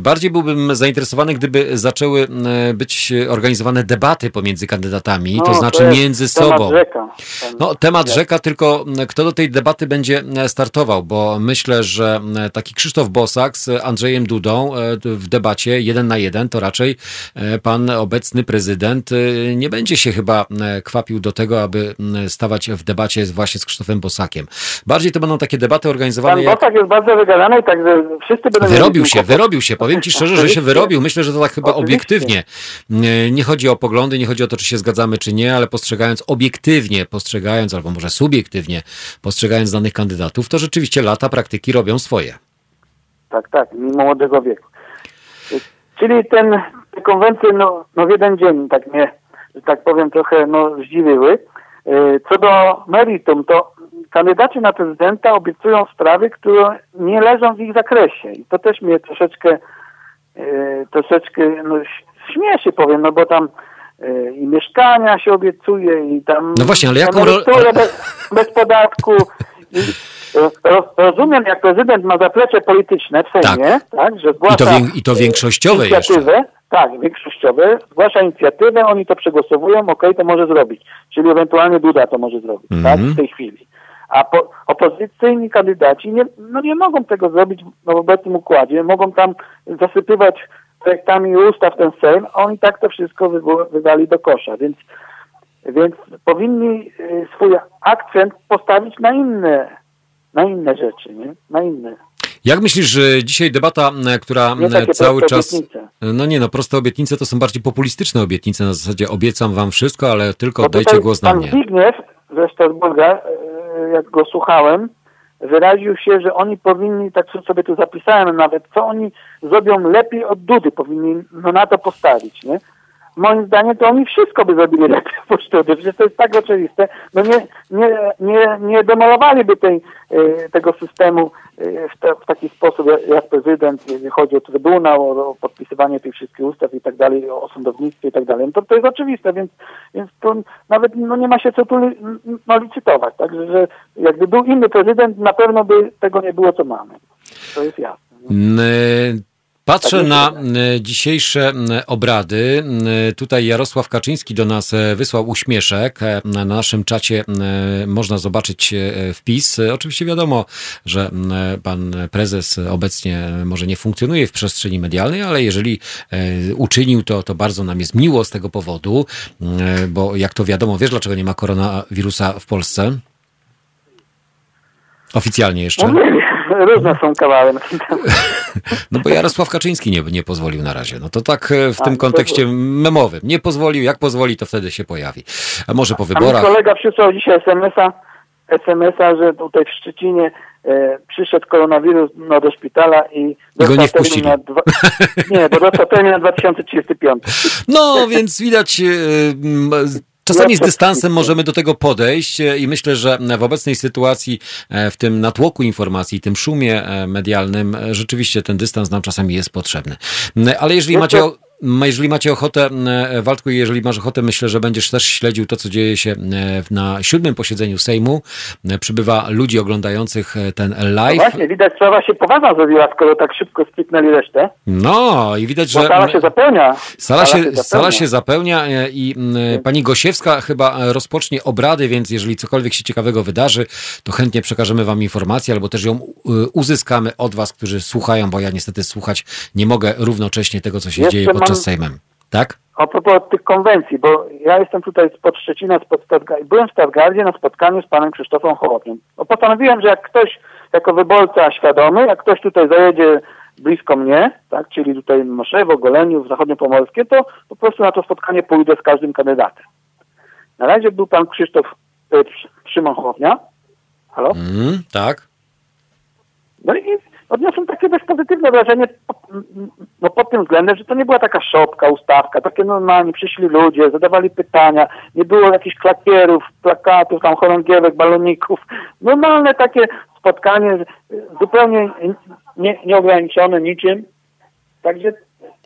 Bardziej byłbym zainteresowany, gdyby zaczęły być organizowane debaty pomiędzy kandydatami, no, to znaczy to między temat sobą. Rzeka. Ten... No, temat tak. rzeka, tylko kto do tej debaty będzie startował, bo myślę, że taki Krzysztof Bosak z Andrzejem Dudą w debacie jeden na jeden, to raczej pan obecny prezydent nie będzie się chyba kwapił do tego, aby stawać w debacie właśnie z Krzysztofem Bosakiem. Bardziej to będą takie debaty organizowane... Pan Bosak jak... jest bardzo wygadany, także wszyscy będą... Wyrobił się, kłopot. wyrobił się. Powiem ci szczerze, że się wyrobił. Myślę, że to tak chyba Oczywiście. obiektywnie. Nie chodzi o poglądy, nie chodzi o to, czy się zgadzamy, czy nie, ale postrzegając obiektywnie, postrzegając, albo może subiektywnie, postrzegając danych kandydatów, to rzeczywiście lata praktyki robią swoje. Tak, tak, mimo młodego wieku. Czyli ten, te konwencje no, no w jeden dzień, tak mnie, że tak powiem, trochę no, zdziwiły. Co do meritum, to kandydaci na prezydenta obiecują sprawy, które nie leżą w ich zakresie. I to też mnie troszeczkę, troszeczkę no, śmieszy, powiem, no bo tam i mieszkania się obiecuje, i tam... No właśnie, ale jaką rolę... Bez, bez podatku... I, rozumiem, jak prezydent ma zaplecze polityczne w Sejmie, tak, tak że zgłasza... I to, wiek, i to większościowe inicjatywę, jeszcze. Tak, większościowe, zgłasza inicjatywę, oni to przegłosowują, okej, to może zrobić. Czyli ewentualnie Duda to może zrobić, mm-hmm. tak, w tej chwili. A po, opozycyjni kandydaci nie, no nie mogą tego zrobić w obecnym układzie, mogą tam zasypywać projektami ustaw ten Sejm, a oni tak to wszystko wy, wywali do kosza, więc... Więc powinni swój akcent postawić na inne, na inne rzeczy, nie? Na inne. Jak myślisz, że dzisiaj debata, która cały czas... Obietnice. No nie, no proste obietnice to są bardziej populistyczne obietnice. Na zasadzie obiecam wam wszystko, ale tylko no dajcie głos na mnie. Zbigniew ze Strasburga, jak go słuchałem, wyraził się, że oni powinni, tak sobie tu zapisałem nawet, co oni zrobią lepiej od Dudy, powinni no na to postawić, nie? Moim zdaniem to oni wszystko by zrobili lepiej po studiu, przecież to jest tak oczywiste. No nie, nie, nie, nie demolowaliby tej, tego systemu w, te, w taki sposób jak prezydent, jeżeli chodzi o Trybunał, o, o podpisywanie tych wszystkich ustaw i tak dalej, o sądownictwie i tak dalej. To, to jest oczywiste, więc, więc to nawet no, nie ma się co tu no, licytować. Także że jakby był inny prezydent, na pewno by tego nie było, co mamy. To jest jasne. Nie. Patrzę na dzisiejsze obrady. Tutaj Jarosław Kaczyński do nas wysłał uśmieszek. Na naszym czacie można zobaczyć wpis. Oczywiście wiadomo, że pan prezes obecnie może nie funkcjonuje w przestrzeni medialnej, ale jeżeli uczynił to, to bardzo nam jest miło z tego powodu, bo jak to wiadomo, wiesz dlaczego nie ma koronawirusa w Polsce? Oficjalnie jeszcze. Różne są kawały. No bo Jarosław Kaczyński nie, nie pozwolił na razie. No to tak w A, tym kontekście memowym. Nie pozwolił, jak pozwoli, to wtedy się pojawi. A może po wyborach... A mój kolega przysłał dzisiaj esemesa, esemesa, że tutaj w Szczecinie e, przyszedł koronawirus no, do szpitala i... Go nie wpuścili. Na dwa... Nie, bo dostał termin na dwa tysiące trzydziesty piąty. No, więc widać... E, Czasami z dystansem możemy do tego podejść i myślę, że w obecnej sytuacji, w tym natłoku informacji, tym szumie medialnym, rzeczywiście ten dystans nam czasami jest potrzebny. Ale jeżeli macie... Jeżeli macie ochotę, Waldku, jeżeli masz ochotę, myślę, że będziesz też śledził to, co dzieje się na siódmym posiedzeniu Sejmu. Przybywa ludzi oglądających ten live. No właśnie, widać, sprawa się poważna zrobiła, skoro tak szybko spiknęli resztę. No i widać, że... Bo sala się zapełnia. Sala, sala, się, się, zapełnia. sala się zapełnia i pani Gosiewska chyba rozpocznie obrady, więc jeżeli cokolwiek się ciekawego wydarzy, to chętnie przekażemy wam informację, albo też ją uzyskamy od was, którzy słuchają, bo ja niestety słuchać nie mogę równocześnie tego, co się Jeszcze dzieje pod mam... Sejmem, tak? A propos tych konwencji, bo ja jestem tutaj spod Szczecina, spod Stargard... byłem w Stargardzie na spotkaniu z panem Krzysztofem Hołotnym. No postanowiłem, że jak ktoś jako wyborca świadomy, jak ktoś tutaj zajedzie blisko mnie, tak, czyli tutaj Moszewo, Goleniów, Zachodniopomorskie, to po prostu na to spotkanie pójdę z każdym kandydatem. Na razie był pan Krzysztof e, Szymon Hołotnia. Halo? Mm, tak. No i odniosłem takie dość pozytywne wrażenie no pod tym względem, że to nie była taka szopka, ustawka, takie normalnie przyszli ludzie, zadawali pytania, nie było jakichś klakierów, plakatów, tam chorągiewek, baloników. Normalne takie spotkanie zupełnie nie, nieograniczone niczym. Także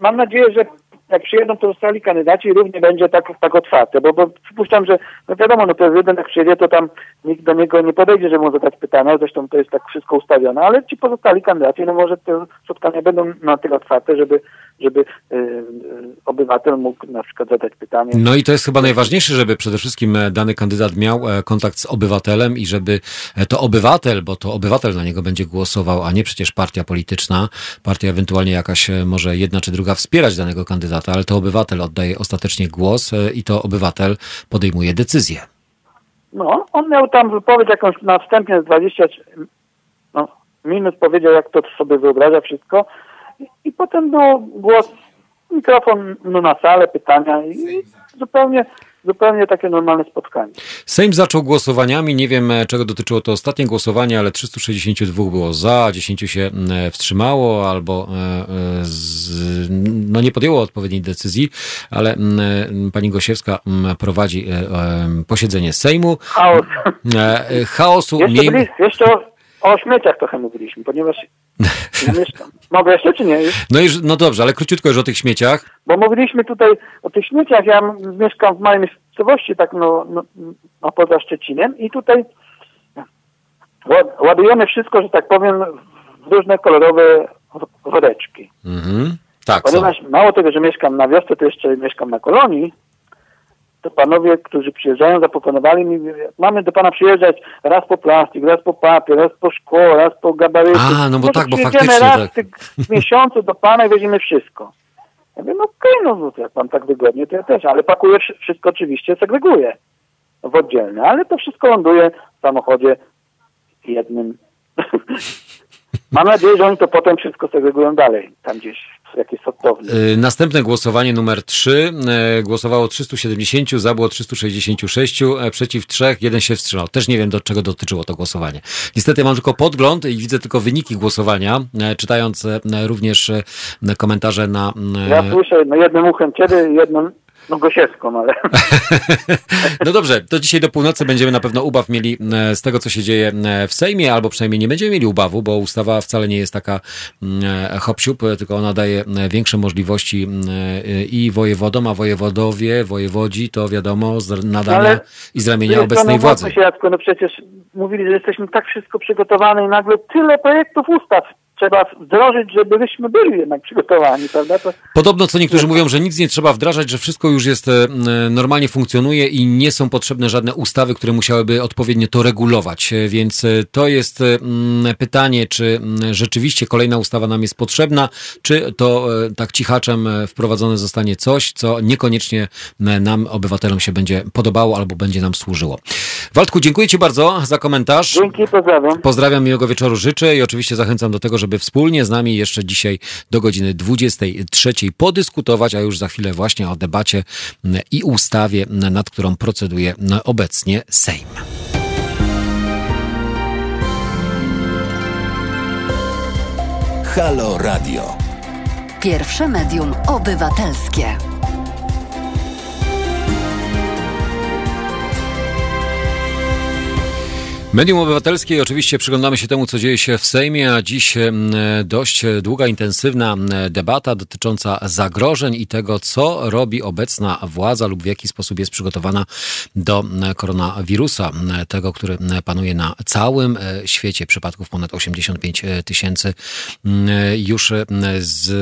mam nadzieję, że jak przyjedą pozostali kandydaci, równie będzie tak, tak otwarte, bo, bo przypuszczam, że no wiadomo, no prezydent jak przyjedzie, to tam nikt do niego nie podejdzie, żeby mu zadać pytania, zresztą to jest tak wszystko ustawione, ale ci pozostali kandydaci, no może te spotkania będą na tyle otwarte, żeby, żeby yy, obywatel mógł na przykład zadać pytanie. No i to jest chyba najważniejsze, żeby przede wszystkim dany kandydat miał kontakt z obywatelem i żeby to obywatel, bo to obywatel na niego będzie głosował, a nie przecież partia polityczna, partia ewentualnie jakaś może jedna czy druga wspierać danego kandydata, ale to obywatel oddaje ostatecznie głos i to obywatel podejmuje decyzję. No, on miał tam wypowiedź jakąś na wstępie z dwudziestu no, minut, powiedział jak to sobie wyobraża wszystko i, i potem był głos, mikrofon no, na salę, pytania i, i zupełnie... Zupełnie takie normalne spotkanie. Sejm zaczął głosowaniami. Nie wiem, czego dotyczyło to ostatnie głosowanie, ale trzysta sześćdziesiąt dwa było za, dziesięć się wstrzymało albo z, no nie podjęło odpowiedniej decyzji, ale pani Gosiewska prowadzi posiedzenie Sejmu. Chaos. Chaosu. Jeszcze, miejmy... bliz, jeszcze o śmieciach trochę mówiliśmy, ponieważ... Mogę jeszcze, czy nie? No, już, no dobrze, ale króciutko już o tych śmieciach. Bo mówiliśmy tutaj o tych śmieciach. Ja mieszkam w małej miejscowości, tak no, no, no poza Szczecinem i tutaj ładujemy wszystko, że tak powiem, w różne kolorowe woreczki. Mhm. Tak, ponieważ co? Mało tego, że mieszkam na wiosce, to jeszcze mieszkam na kolonii, to panowie, którzy przyjeżdżają, zaproponowali mi, mamy do pana przyjeżdżać raz po plastik, raz po papier, raz po szkło, raz po gabaryty. A, no bo no tak, bo faktycznie raz tak. W miesiącu do pana i weźmiemy wszystko. Ja mówię, no okej, okay, no jak pan tak wygodnie, to ja też, ale pakuję wszystko oczywiście, segreguję w oddzielne, ale to wszystko ląduje w samochodzie jednym. Mam nadzieję, że oni to potem wszystko segregują dalej, tam gdzieś w jakiejś sortowni. Następne głosowanie numer trzy. Głosowało trzysta siedemdziesiąt, za było trzysta sześćdziesiąt sześć, przeciw trzech, jeden się wstrzymał. Też nie wiem, do czego dotyczyło to głosowanie. Niestety mam tylko podgląd i widzę tylko wyniki głosowania, czytając również komentarze na... Ja słyszę no jednym uchem ciebie i jednym... No Gosiewską, ale... No dobrze, to dzisiaj do północy będziemy na pewno ubaw mieli z tego, co się dzieje w Sejmie, albo przynajmniej nie będziemy mieli ubawu, bo ustawa wcale nie jest taka hop-siup, tylko ona daje większe możliwości i wojewodom, a wojewodowie, wojewodzi to wiadomo z nadania ale i z ramienia obecnej władzy. Się, Jacku, no przecież mówili, że jesteśmy tak wszystko przygotowani i nagle tyle projektów ustaw trzeba wdrożyć, żebyśmy byli jednak przygotowani, prawda? To... Podobno, co niektórzy mówią, że nic nie trzeba wdrażać, że wszystko już jest, normalnie funkcjonuje i nie są potrzebne żadne ustawy, które musiałyby odpowiednio to regulować, więc to jest pytanie, czy rzeczywiście kolejna ustawa nam jest potrzebna, czy to tak cichaczem wprowadzone zostanie coś, co niekoniecznie nam, obywatelom się będzie podobało albo będzie nam służyło. Waldku, dziękuję ci bardzo za komentarz. Dzięki, pozdrawiam. Pozdrawiam, miłego wieczoru życzę i oczywiście zachęcam do tego, żeby wspólnie z nami jeszcze dzisiaj do godziny dwudziestej trzeciej podyskutować, a już za chwilę właśnie o debacie i ustawie, nad którą proceduje obecnie Sejm. Halo Radio. Pierwsze medium obywatelskie. Medium Obywatelskie i oczywiście przyglądamy się temu, co dzieje się w Sejmie, a dziś dość długa, intensywna debata dotycząca zagrożeń i tego, co robi obecna władza lub w jaki sposób jest przygotowana do koronawirusa, tego, który panuje na całym świecie. Przypadków ponad osiemdziesiąt pięć tysięcy już z,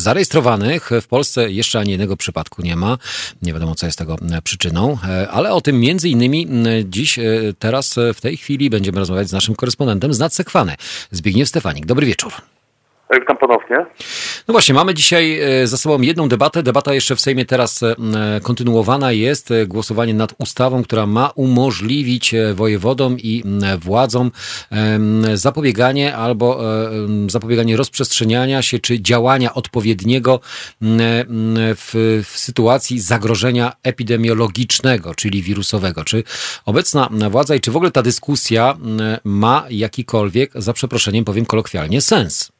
zarejestrowanych. W Polsce jeszcze ani jednego przypadku nie ma. Nie wiadomo, co jest tego przyczyną, ale o tym między innymi dziś, teraz w tej chwili będziemy rozmawiać z naszym korespondentem z Nadsekwany, Zbigniew Stefanik. Dobry wieczór. Witam ponownie. No właśnie, mamy dzisiaj za sobą jedną debatę. Debata jeszcze w Sejmie teraz kontynuowana jest. Głosowanie nad ustawą, która ma umożliwić wojewodom i władzom zapobieganie albo zapobieganie rozprzestrzeniania się czy działania odpowiedniego w, w sytuacji zagrożenia epidemiologicznego, czyli wirusowego. Czy obecna władza i czy w ogóle ta dyskusja ma jakikolwiek, za przeproszeniem powiem kolokwialnie, sens?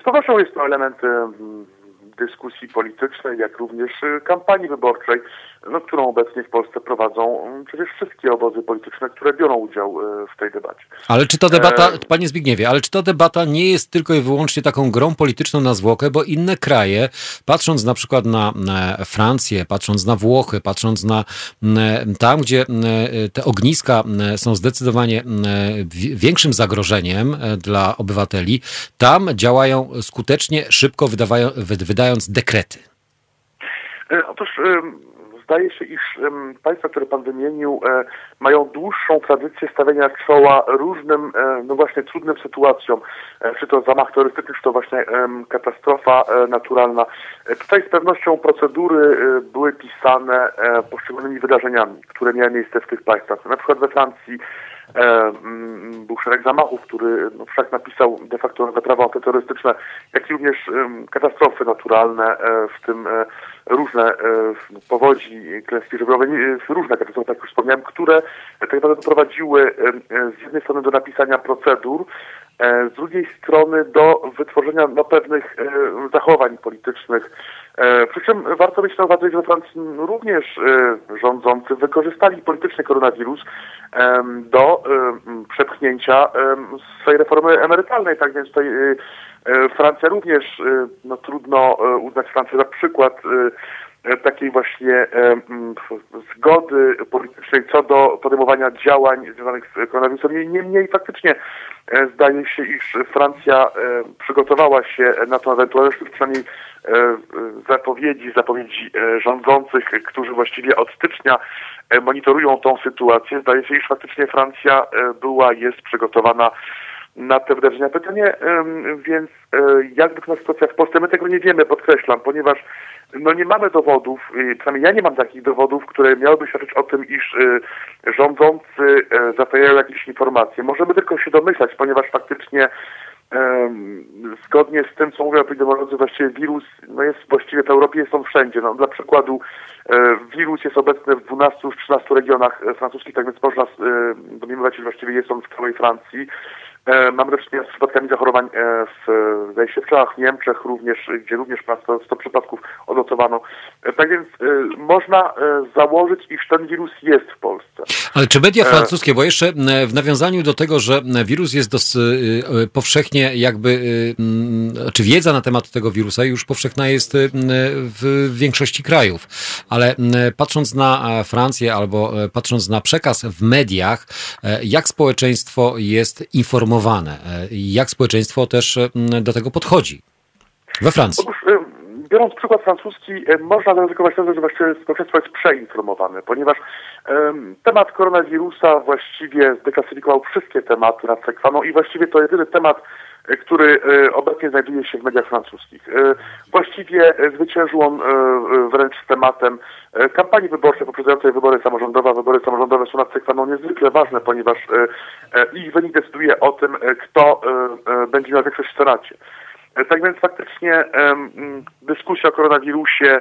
Z pewnością jest to element dyskusji politycznej, jak również kampanii wyborczej, no, którą obecnie w Polsce prowadzą przecież wszystkie obozy polityczne, które biorą udział w tej debacie. Ale czy ta debata, e... panie Zbigniewie, ale czy ta debata nie jest tylko i wyłącznie taką grą polityczną na zwłokę, bo inne kraje, patrząc na przykład na Francję, patrząc na Włochy, patrząc na tam, gdzie te ogniska są zdecydowanie większym zagrożeniem dla obywateli, tam działają skutecznie, szybko wydawają, wydając dekrety? E, otóż... E... Zdaje się, iż um, państwa, które pan wymienił, e, mają dłuższą tradycję stawiania czoła różnym, e, no właśnie trudnym sytuacjom. E, czy to zamach terrorystyczny, czy to właśnie e, katastrofa e, naturalna. E, tutaj z pewnością procedury e, były pisane e, poszczególnymi wydarzeniami, które miały miejsce w tych państwach. Na przykład we Francji E, m, był szereg zamachów, który no, wszak napisał de facto na prawo antyterrorystyczne, jak i również e, katastrofy naturalne, e, w tym e, różne e, powodzi, klęski żywiołowe, e, różne katastrofy, jak już wspomniałem, które tak naprawdę doprowadziły e, z jednej strony do napisania procedur, e, z drugiej strony do wytworzenia no, pewnych e, zachowań politycznych. E, przy czym warto mieć na uwadze, że we Francji również e, rządzący wykorzystali polityczny koronawirus e, do przepchnięcia swojej reformy emerytalnej. Tak więc tutaj Francja również, no trudno uznać Francję za przykład takiej właśnie zgody politycznej co do podejmowania działań związanych z koronawirusem. Niemniej faktycznie zdaje się, iż Francja przygotowała się na tą ewentualność, przynajmniej zapowiedzi, zapowiedzi rządzących, którzy właściwie od stycznia monitorują tą sytuację. Zdaje się, iż faktycznie Francja była, jest przygotowana na te wydarzenia. Pytanie więc, jak wygląda sytuacja w Polsce? My tego nie wiemy, podkreślam, ponieważ no nie mamy dowodów, przynajmniej ja nie mam takich dowodów, które miałyby świadczyć o tym, iż rządzący zatajają jakieś informacje. Możemy tylko się domyślać, ponieważ faktycznie zgodnie z tym, co mówią epidemiolodzy, właściwie wirus no jest właściwie w Europie, jest on wszędzie. No, dla przykładu wirus jest obecny w dwunastu, trzynastu regionach francuskich, tak więc można domniemywać, że właściwie jest on w całej Francji. Mam do czynienia z przypadkami zachorowań w, w Czechach, Niemczech również, gdzie również sto przypadków odnotowano. Tak więc można założyć, iż ten wirus jest w Polsce. Ale czy media francuskie, bo jeszcze w nawiązaniu do tego, że wirus jest dos- powszechnie jakby, czy wiedza na temat tego wirusa już powszechna jest w większości krajów, ale patrząc na Francję albo patrząc na przekaz w mediach, jak społeczeństwo jest informowane, jak społeczeństwo też do tego podchodzi we Francji? Otóż, biorąc przykład francuski, można zaryzykować to, że właściwie społeczeństwo jest przeinformowane, ponieważ um, temat koronawirusa właściwie zdeklasyfikował wszystkie tematy nad Sekwaną i właściwie to jedyny temat, który obecnie znajduje się w mediach francuskich. Właściwie zwyciężył on wręcz z tematem kampanii wyborczej poprzedzającej wybory samorządowe. Wybory samorządowe są nad Sekwaną niezwykle ważne, ponieważ ich wynik decyduje o tym, kto będzie miał większość w Senacie. Tak więc faktycznie dyskusja o koronawirusie,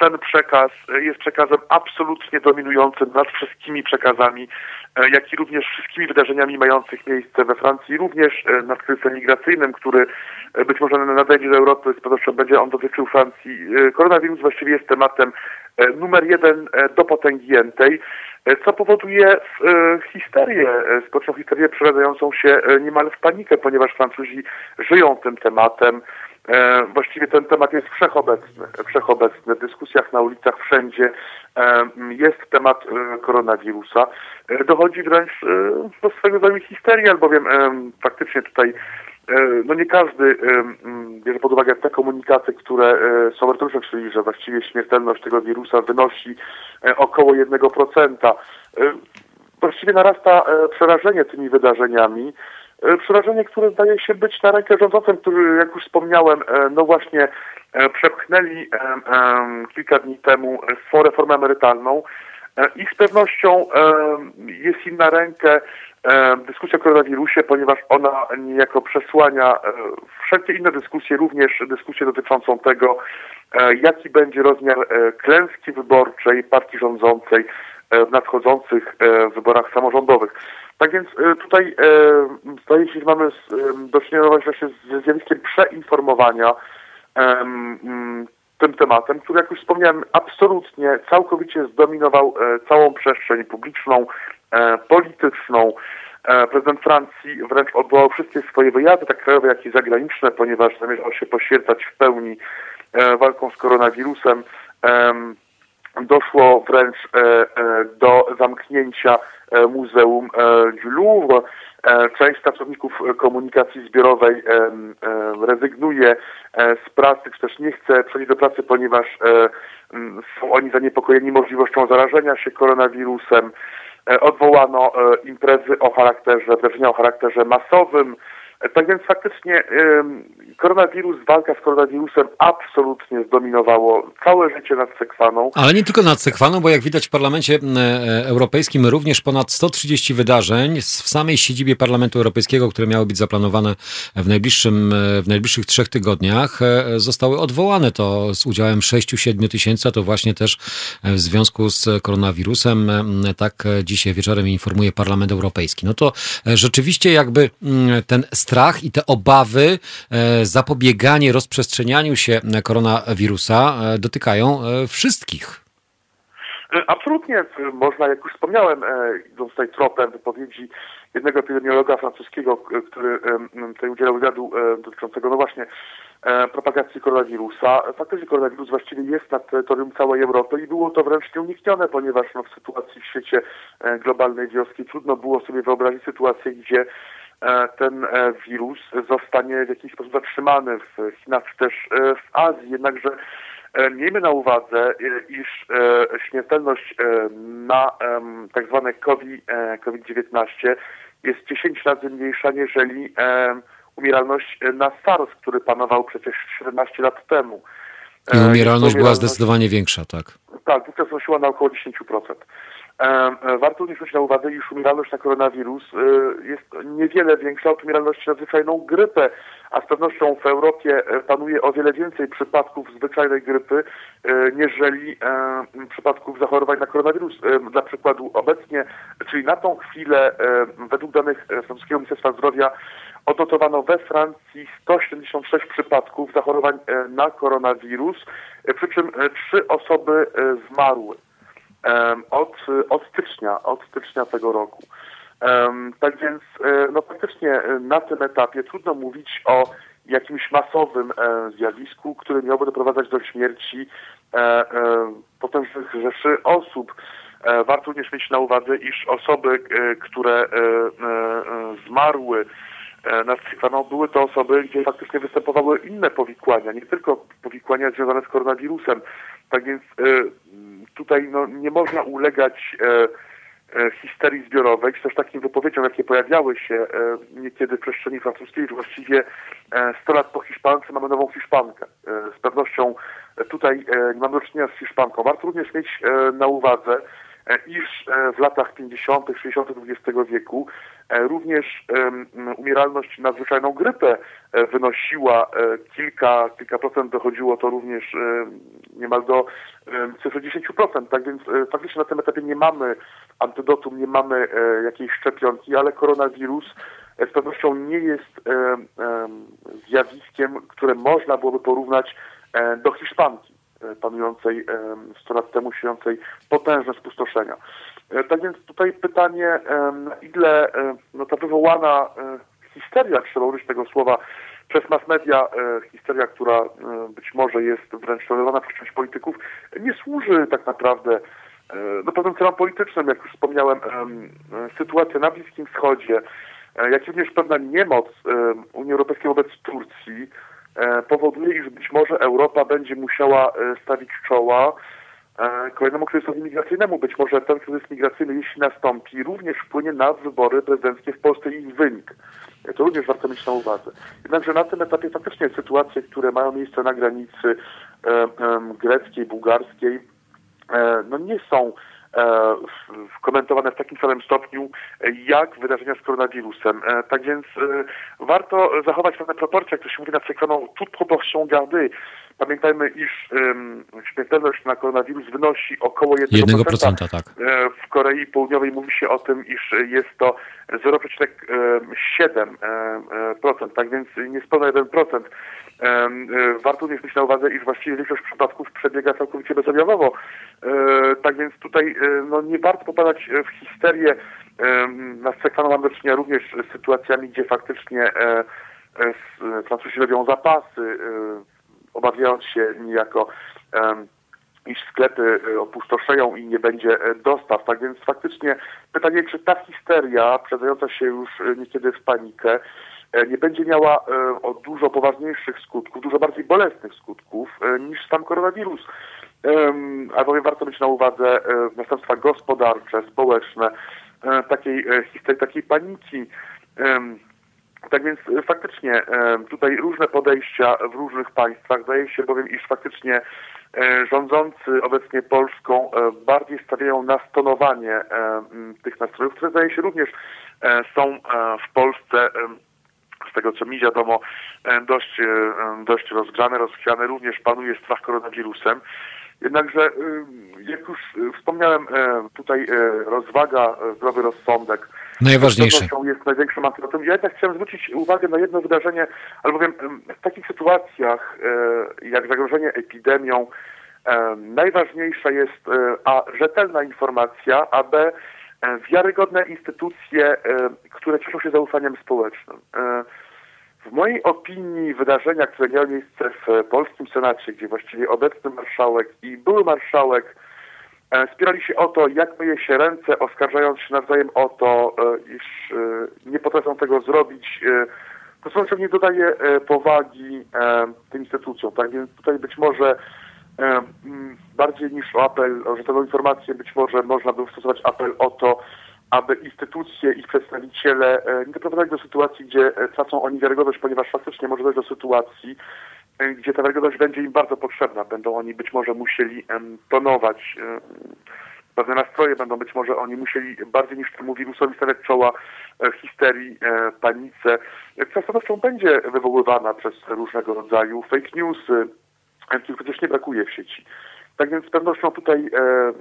ten przekaz jest przekazem absolutnie dominującym nad wszystkimi przekazami jak i również wszystkimi wydarzeniami mających miejsce we Francji, również na kryzysem migracyjnym, który być może nadejdzie do Europy, zwłaszcza będzie on dotyczył Francji. Koronawirus właściwie jest tematem numer jeden do potęgi jętej, co powoduje histerię, społeczną histerię przeradzającą się niemal w panikę, ponieważ Francuzi żyją tym tematem. E, właściwie ten temat jest wszechobecny, wszechobecny w dyskusjach na ulicach, wszędzie e, jest temat e, koronawirusa. E, dochodzi wręcz e, do swego rodzaju histerii, albowiem e, faktycznie tutaj e, no nie każdy e, bierze pod uwagę te komunikaty, które e, są retoryczne, czyli że właściwie śmiertelność tego wirusa wynosi e, około jeden procent. E, właściwie narasta e, przerażenie tymi wydarzeniami. Przerażenie, które zdaje się być na rękę rządzącym, którzy, jak już wspomniałem, no właśnie przepchnęli kilka dni temu swoją reformę emerytalną i z pewnością jest im na rękę dyskusja o koronawirusie, ponieważ ona niejako przesłania wszelkie inne dyskusje, również dyskusję dotyczącą tego, jaki będzie rozmiar klęski wyborczej partii rządzącej w nadchodzących wyborach samorządowych. Tak więc tutaj zdaje się, że mamy do czynienia właśnie ze zjawiskiem przeinformowania tym tematem, który, jak już wspomniałem, absolutnie, całkowicie zdominował całą przestrzeń publiczną, polityczną. Prezydent Francji wręcz odwołał wszystkie swoje wyjazdy, tak krajowe, jak i zagraniczne, ponieważ zamierzał się poświęcać w pełni walką z koronawirusem. Doszło wręcz do zamknięcia Muzeum du Louvre. Część pracowników komunikacji zbiorowej rezygnuje z pracy, czy też nie chce przejść do pracy, ponieważ są oni zaniepokojeni możliwością zarażenia się koronawirusem. Odwołano imprezy o charakterze, wydarzenia o charakterze masowym. Tak więc faktycznie koronawirus, walka z koronawirusem absolutnie zdominowało całe życie nad Sekwaną. Ale nie tylko nad Sekwaną, bo jak widać w Parlamencie Europejskim również ponad sto trzydzieści wydarzeń w samej siedzibie Parlamentu Europejskiego, które miały być zaplanowane w najbliższym, w najbliższych trzech tygodniach, zostały odwołane. To z udziałem sześciu do siedmiu tysięcy, a to właśnie też w związku z koronawirusem. Tak dzisiaj wieczorem informuje Parlament Europejski. No to rzeczywiście jakby ten strach i te obawy, zapobieganie rozprzestrzenianiu się koronawirusa dotykają wszystkich. Absolutnie. Można, jak już wspomniałem, idąc tutaj tropem wypowiedzi jednego epidemiologa francuskiego, który tutaj udzielał wywiadu dotyczącego no właśnie propagacji koronawirusa. Faktycznie koronawirus właściwie jest na terytorium całej Europy i było to wręcz nieuniknione, ponieważ no, w sytuacji w świecie globalnej wioski trudno było sobie wyobrazić sytuację, gdzie ten wirus zostanie w jakiś sposób zatrzymany w Chinach czy też w Azji. Jednakże miejmy na uwadze, iż śmiertelność na tak zwane COVID dziewiętnaście jest dziesięć razy mniejsza, niżeli umieralność na SARS, który panował przecież siedemnaście lat temu. I umieralność, umieralność była zdecydowanie większa, tak? Tak, wówczas wynosiła na około dziesięć procent. Warto również mieć na uwadze, iż umieralność na koronawirus jest niewiele większa od umieralności na zwyczajną grypę, a z pewnością w Europie panuje o wiele więcej przypadków zwyczajnej grypy, nieżeli przypadków zachorowań na koronawirus. Dla przykładu obecnie, czyli na tą chwilę, według danych francuskiego Ministerstwa Zdrowia odnotowano we Francji sto siedemdziesiąt sześć przypadków zachorowań na koronawirus, przy czym trzy osoby zmarły. Od, od stycznia, od stycznia tego roku. Tak więc, no faktycznie na tym etapie trudno mówić o jakimś masowym zjawisku, które miałoby doprowadzać do śmierci potężnych rzeszy osób. Warto również mieć na uwadze, iż osoby, które zmarły nad Sekwaną, były to osoby, gdzie faktycznie występowały inne powikłania, nie tylko powikłania związane z koronawirusem. Tak więc tutaj no, nie można ulegać e, e, histerii zbiorowej, czy też takim wypowiedziom, jakie pojawiały się e, niekiedy w przestrzeni francuskiej, że właściwie e, sto lat po Hiszpance mamy nową Hiszpankę. E, z pewnością e, tutaj e, nie mamy do czynienia z Hiszpanką. Warto również mieć e, na uwadze, e, iż e, w latach pięćdziesiątych, sześćdziesiątych dwudziestego wieku e, również e, umieralność na zwyczajną grypę e, wynosiła e, kilka, kilka procent, dochodziło to również e, niemal do cyfry dziesięć procent, tak więc faktycznie na tym etapie nie mamy antydotum, nie mamy e, jakiejś szczepionki, ale koronawirus z pewnością nie jest e, e, zjawiskiem, które można byłoby porównać e, do Hiszpanki e, panującej e, sto lat temu, siejącej potężne spustoszenia. E, tak więc tutaj pytanie, e, na ile e, no, ta wywołana e, histeria, trzeba użyć tego słowa, przez mass media, e, histeria, która e, być może jest wręcz tolerowana przez część polityków, nie służy tak naprawdę no pewnym celom politycznym, jak już wspomniałem, sytuacja na Bliskim Wschodzie, jak również pewna niemoc Unii Europejskiej wobec Turcji powoduje, iż być może Europa będzie musiała stawić czoła kolejnemu kryzysowi migracyjnemu. Być może ten kryzys migracyjny, jeśli nastąpi, również wpłynie na wybory prezydenckie w Polsce i ich wynik. To również warto mieć na uwadze. Jednakże na tym etapie faktycznie sytuacje, które mają miejsce na granicy greckiej, bułgarskiej, no nie są e, komentowane w takim samym stopniu jak wydarzenia z koronawirusem. E, tak więc e, warto zachować pewne proporcje, jak to się mówi, nad sekroną toute proportion gardée. Pamiętajmy, iż e, śmiertelność na koronawirus wynosi około jednego procent. jednego procent tak. E, w Korei Południowej mówi się o tym, iż jest to zero przecinek siedem procent, tak więc niespełna jeden procent. Warto również mieć na uwadze, iż właściwie większość przypadków przebiega całkowicie bezobjawowo. Tak więc tutaj no, nie warto popadać w histerię. Na Sekwano mamy do czynienia również z sytuacjami, gdzie faktycznie Francuzi robią zapasy, obawiając się niejako, iż sklepy opustoszeją i nie będzie dostaw. Tak więc faktycznie pytanie, czy ta histeria, przedzająca się już niekiedy w panikę, nie będzie miała o dużo poważniejszych skutków, dużo bardziej bolesnych skutków niż sam koronawirus. Albowiem warto mieć na uwadze następstwa gospodarcze, społeczne, takiej histerii, takiej paniki. Tak więc faktycznie tutaj różne podejścia w różnych państwach. Zdaje się bowiem, iż faktycznie rządzący obecnie Polską bardziej stawiają na stonowanie tych nastrojów, które zdaje się również są w Polsce, z tego co mi wiadomo, dość, dość rozgrzane, rozchwiane. Również panuje strach koronawirusem. Jednakże, jak już wspomniałem, tutaj rozwaga, zdrowy rozsądek najważniejszy jest największym antydotum. Ja jednak chciałem zwrócić uwagę na jedno wydarzenie, albowiem w takich sytuacjach jak zagrożenie epidemią najważniejsza jest a rzetelna informacja, a b wiarygodne instytucje, które cieszą się zaufaniem społecznym. W mojej opinii wydarzenia, które miały miejsce w polskim Senacie, gdzie właściwie obecny marszałek i były marszałek spierali się o to, jak myje się ręce, oskarżając się nawzajem o to, iż nie potrafią tego zrobić, to zresztą nie dodaje powagi tym instytucjom. Tak więc tutaj być może bardziej niż o apel o rzetelną informację, być może można by stosować apel o to, aby instytucje, ich przedstawiciele nie doprowadzali do sytuacji, gdzie tracą oni wiarygodność, ponieważ faktycznie może dojść do sytuacji, gdzie ta wiarygodność będzie im bardzo potrzebna. Będą oni być może musieli tonować pewne nastroje, będą być może oni musieli bardziej niż temu wirusowi stawiać czoła histerii, panice, która z pewnością będzie wywoływana przez różnego rodzaju fake newsy, których przecież nie brakuje w sieci. Tak więc z pewnością tutaj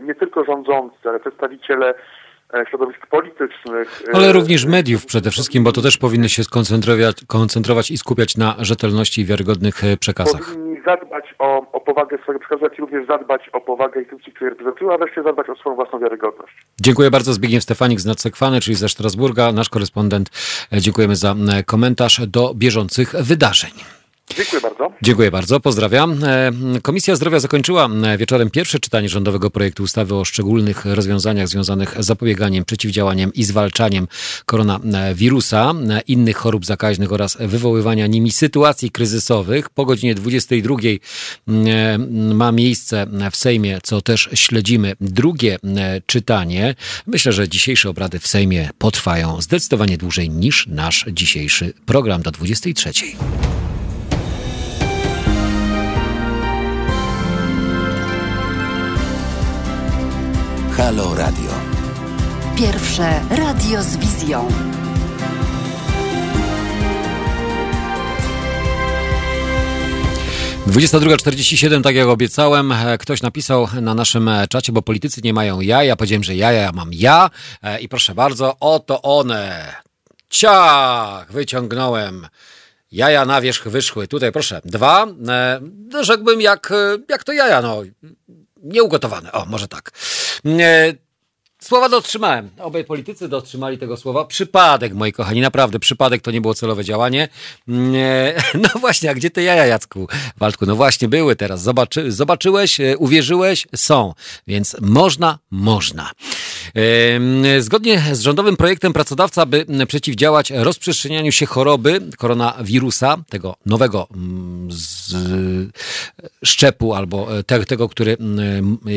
nie tylko rządzący, ale przedstawiciele środowisk politycznych. Ale również mediów przede wszystkim, bo to też powinny się skoncentrować, koncentrować i skupiać na rzetelności i wiarygodnych przekazach. Powinni zadbać o, o powagę swojego przekazu, i również zadbać o powagę instytucji, które reprezentują, a wreszcie zadbać o swoją własną wiarygodność. Dziękuję bardzo. Zbigniew Stefanik z Nadsekwany, czyli ze Strasburga, nasz korespondent. Dziękujemy za komentarz do bieżących wydarzeń. Dziękuję bardzo. Dziękuję bardzo, pozdrawiam. Komisja Zdrowia zakończyła wieczorem pierwsze czytanie rządowego projektu ustawy o szczególnych rozwiązaniach związanych z zapobieganiem, przeciwdziałaniem i zwalczaniem koronawirusa, innych chorób zakaźnych oraz wywoływania nimi sytuacji kryzysowych. Po godzinie dwudziestej drugiej ma miejsce w Sejmie, co też śledzimy, drugie czytanie. Myślę, że dzisiejsze obrady w Sejmie potrwają zdecydowanie dłużej niż nasz dzisiejszy program do dwudziestej trzeciej. Halo Radio. Pierwsze radio z wizją. dwudziesta druga czterdzieści siedem, tak jak obiecałem, ktoś napisał na naszym czacie, bo politycy nie mają ja, ja powiedziałem, że ja, ja mam ja i proszę bardzo, oto one, ciach, wyciągnąłem. Jaja na wierzch wyszły. Tutaj proszę. Dwa. E, rzekłbym jak, jak to jaja, no. Nieugotowane. O, może tak. E, słowa dotrzymałem. Obaj politycy dotrzymali tego słowa. Przypadek, moi kochani. Naprawdę, przypadek to nie było celowe działanie. E, no właśnie, a gdzie te jaja, Jacku? Waldku, no właśnie, były teraz. Zobaczy, zobaczyłeś, uwierzyłeś, są. Więc można, można. Zgodnie z rządowym projektem pracodawca, by przeciwdziałać rozprzestrzenianiu się choroby koronawirusa, tego nowego z, szczepu albo te, tego, który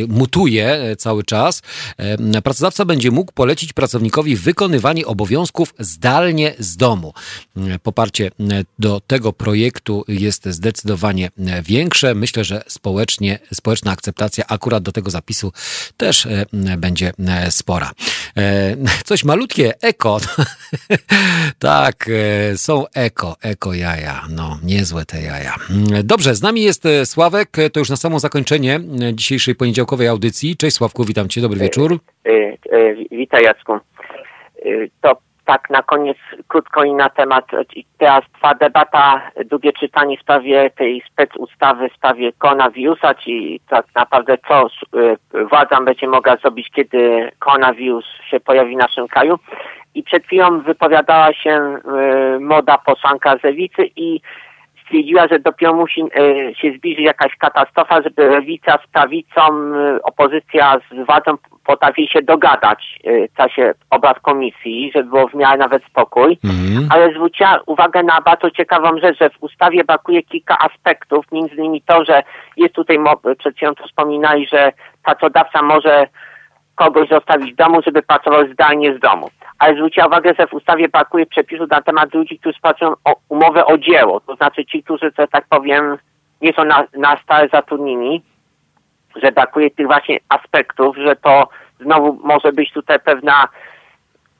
mutuje cały czas, pracodawca będzie mógł polecić pracownikowi wykonywanie obowiązków zdalnie z domu. Poparcie do tego projektu jest zdecydowanie większe. Myślę, że społecznie, społeczna akceptacja akurat do tego zapisu też będzie spora. Coś malutkie, eko. Tak, są eko, eko jaja. No, niezłe te jaja. Dobrze, z nami jest Sławek. To już na samo zakończenie dzisiejszej poniedziałkowej audycji. Cześć Sławku, witam Cię, dobry wieczór. Witaj Jacku. To tak na koniec krótko i na temat. Teraz trwa debata, długie czytanie w sprawie tej specustawy w sprawie koronawirusa, czyli tak naprawdę co władza będzie mogła zrobić, kiedy koronawirus się pojawi w naszym kraju. I przed chwilą wypowiadała się młoda posłanka z lewicy i stwierdziła, że dopiero musi się zbliżyć jakaś katastrofa, żeby lewica z prawicą, opozycja z władzą potrafi się dogadać w czasie obrad komisji, żeby było w miarę nawet spokój, mm. ale zwróciła uwagę na bardzo ciekawą rzecz, że w ustawie brakuje kilka aspektów, między innymi to, że jest tutaj, przed chwilą tu wspominali, że pracodawca może kogoś zostawić w domu, żeby pracował zdalnie z domu. Ale zwróciła uwagę, że w ustawie brakuje przepisu na temat ludzi, którzy pracują o umowę o dzieło. To znaczy ci, którzy, że tak powiem, nie są na, na stałe zatrudnieni, że brakuje tych właśnie aspektów, że to znowu może być tutaj pewna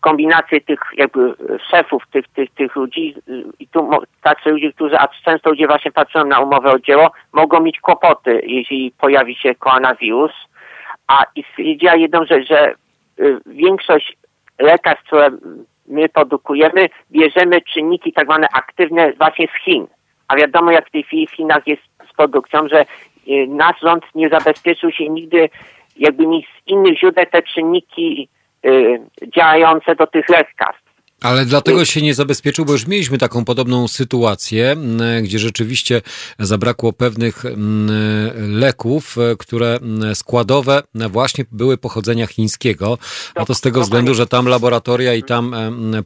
kombinacja tych jakby szefów, tych, tych, tych ludzi i tu także ludzi, którzy, a często ludzie właśnie pracują na umowę o dzieło, mogą mieć kłopoty, jeśli pojawi się koronawirus. A i stwierdziła jedną rzecz, że y, większość lekarstw, które my produkujemy, bierzemy czynniki tak zwane aktywne właśnie z Chin. A wiadomo, jak w tej chwili w Chinach jest z produkcją, że y, nasz rząd nie zabezpieczył się nigdy, jakby nic z innych źródeł te czynniki y, działające do tych lekarstw. Ale dlatego się nie zabezpieczył, bo już mieliśmy taką podobną sytuację, gdzie rzeczywiście zabrakło pewnych leków, które składowe właśnie były pochodzenia chińskiego, a to z tego względu, że tam laboratoria i tam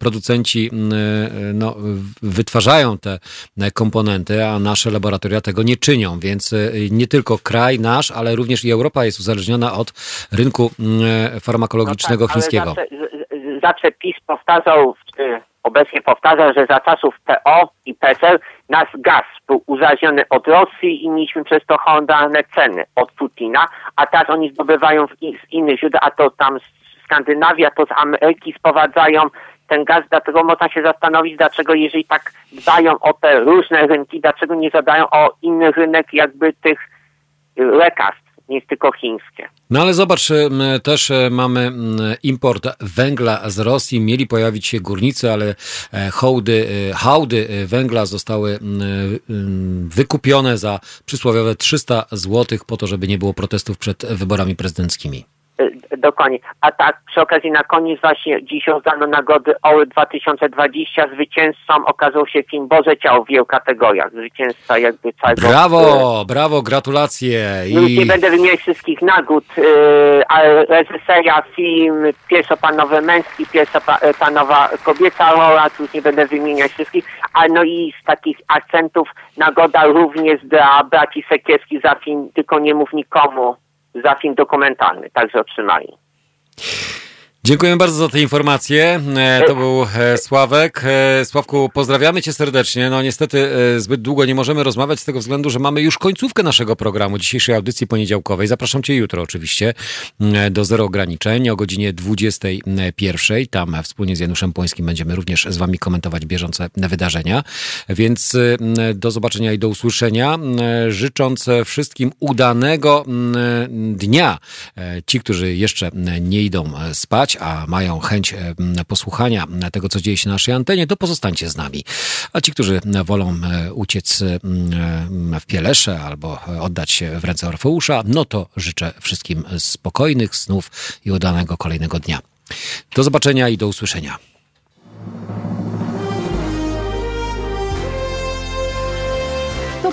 producenci no, wytwarzają te komponenty, a nasze laboratoria tego nie czynią, więc nie tylko kraj nasz, ale również i Europa jest uzależniona od rynku farmakologicznego no tak, chińskiego. Zawsze PiS powtarzał, obecnie powtarza, że za czasów P O i P S L nasz gaz był uzależniony od Rosji i mieliśmy przez to horrendalne ceny od Putina, a teraz oni zdobywają z innych źródeł, a to tam z Skandynawii, a to z Ameryki sprowadzają ten gaz, dlatego można się zastanowić, dlaczego jeżeli tak dbają o te różne rynki, dlaczego nie zadają o inny rynek jakby tych lekarstw, nie tylko chińskie. No ale zobacz, też mamy import węgla z Rosji. Mieli pojawić się górnicy, ale hołdy, hałdy węgla zostały wykupione za przysłowiowe trzysta złotych po to, żeby nie było protestów przed wyborami prezydenckimi. Dokładnie. A tak, przy okazji na koniec właśnie dziś oddano nagrody O L dwa tysiące dwadzieścia. Zwycięzcą okazał się film Boże Ciało w wielu kategoriach. Zwycięzca jakby całego... Brawo, brawo, gratulacje. I... Już nie będę wymieniać wszystkich nagród, ale reżyseria, film, pierwszopanowy męski, pierwszopanowa kobieca rola, już nie będę wymieniać wszystkich, ale no i z takich akcentów nagroda również dla braci Sekielskich za film Tylko nie mów nikomu. Za film dokumentalny, także otrzymali. Dziękujemy bardzo za te informacje. To był Sławek. Sławku, pozdrawiamy cię serdecznie. No niestety zbyt długo nie możemy rozmawiać z tego względu, że mamy już końcówkę naszego programu, dzisiejszej audycji poniedziałkowej. Zapraszam cię jutro oczywiście do Zero Ograniczeń o godzinie dwudziestej pierwszej. Tam wspólnie z Januszem Płońskim będziemy również z wami komentować bieżące wydarzenia. Więc do zobaczenia i do usłyszenia. Życząc wszystkim udanego dnia. Ci, którzy jeszcze nie idą spać, a mają chęć posłuchania tego, co dzieje się na naszej antenie, to pozostańcie z nami. A ci, którzy wolą uciec w pielesze albo oddać się w ręce Orfeusza, no to życzę wszystkim spokojnych snów i udanego kolejnego dnia. Do zobaczenia i do usłyszenia. To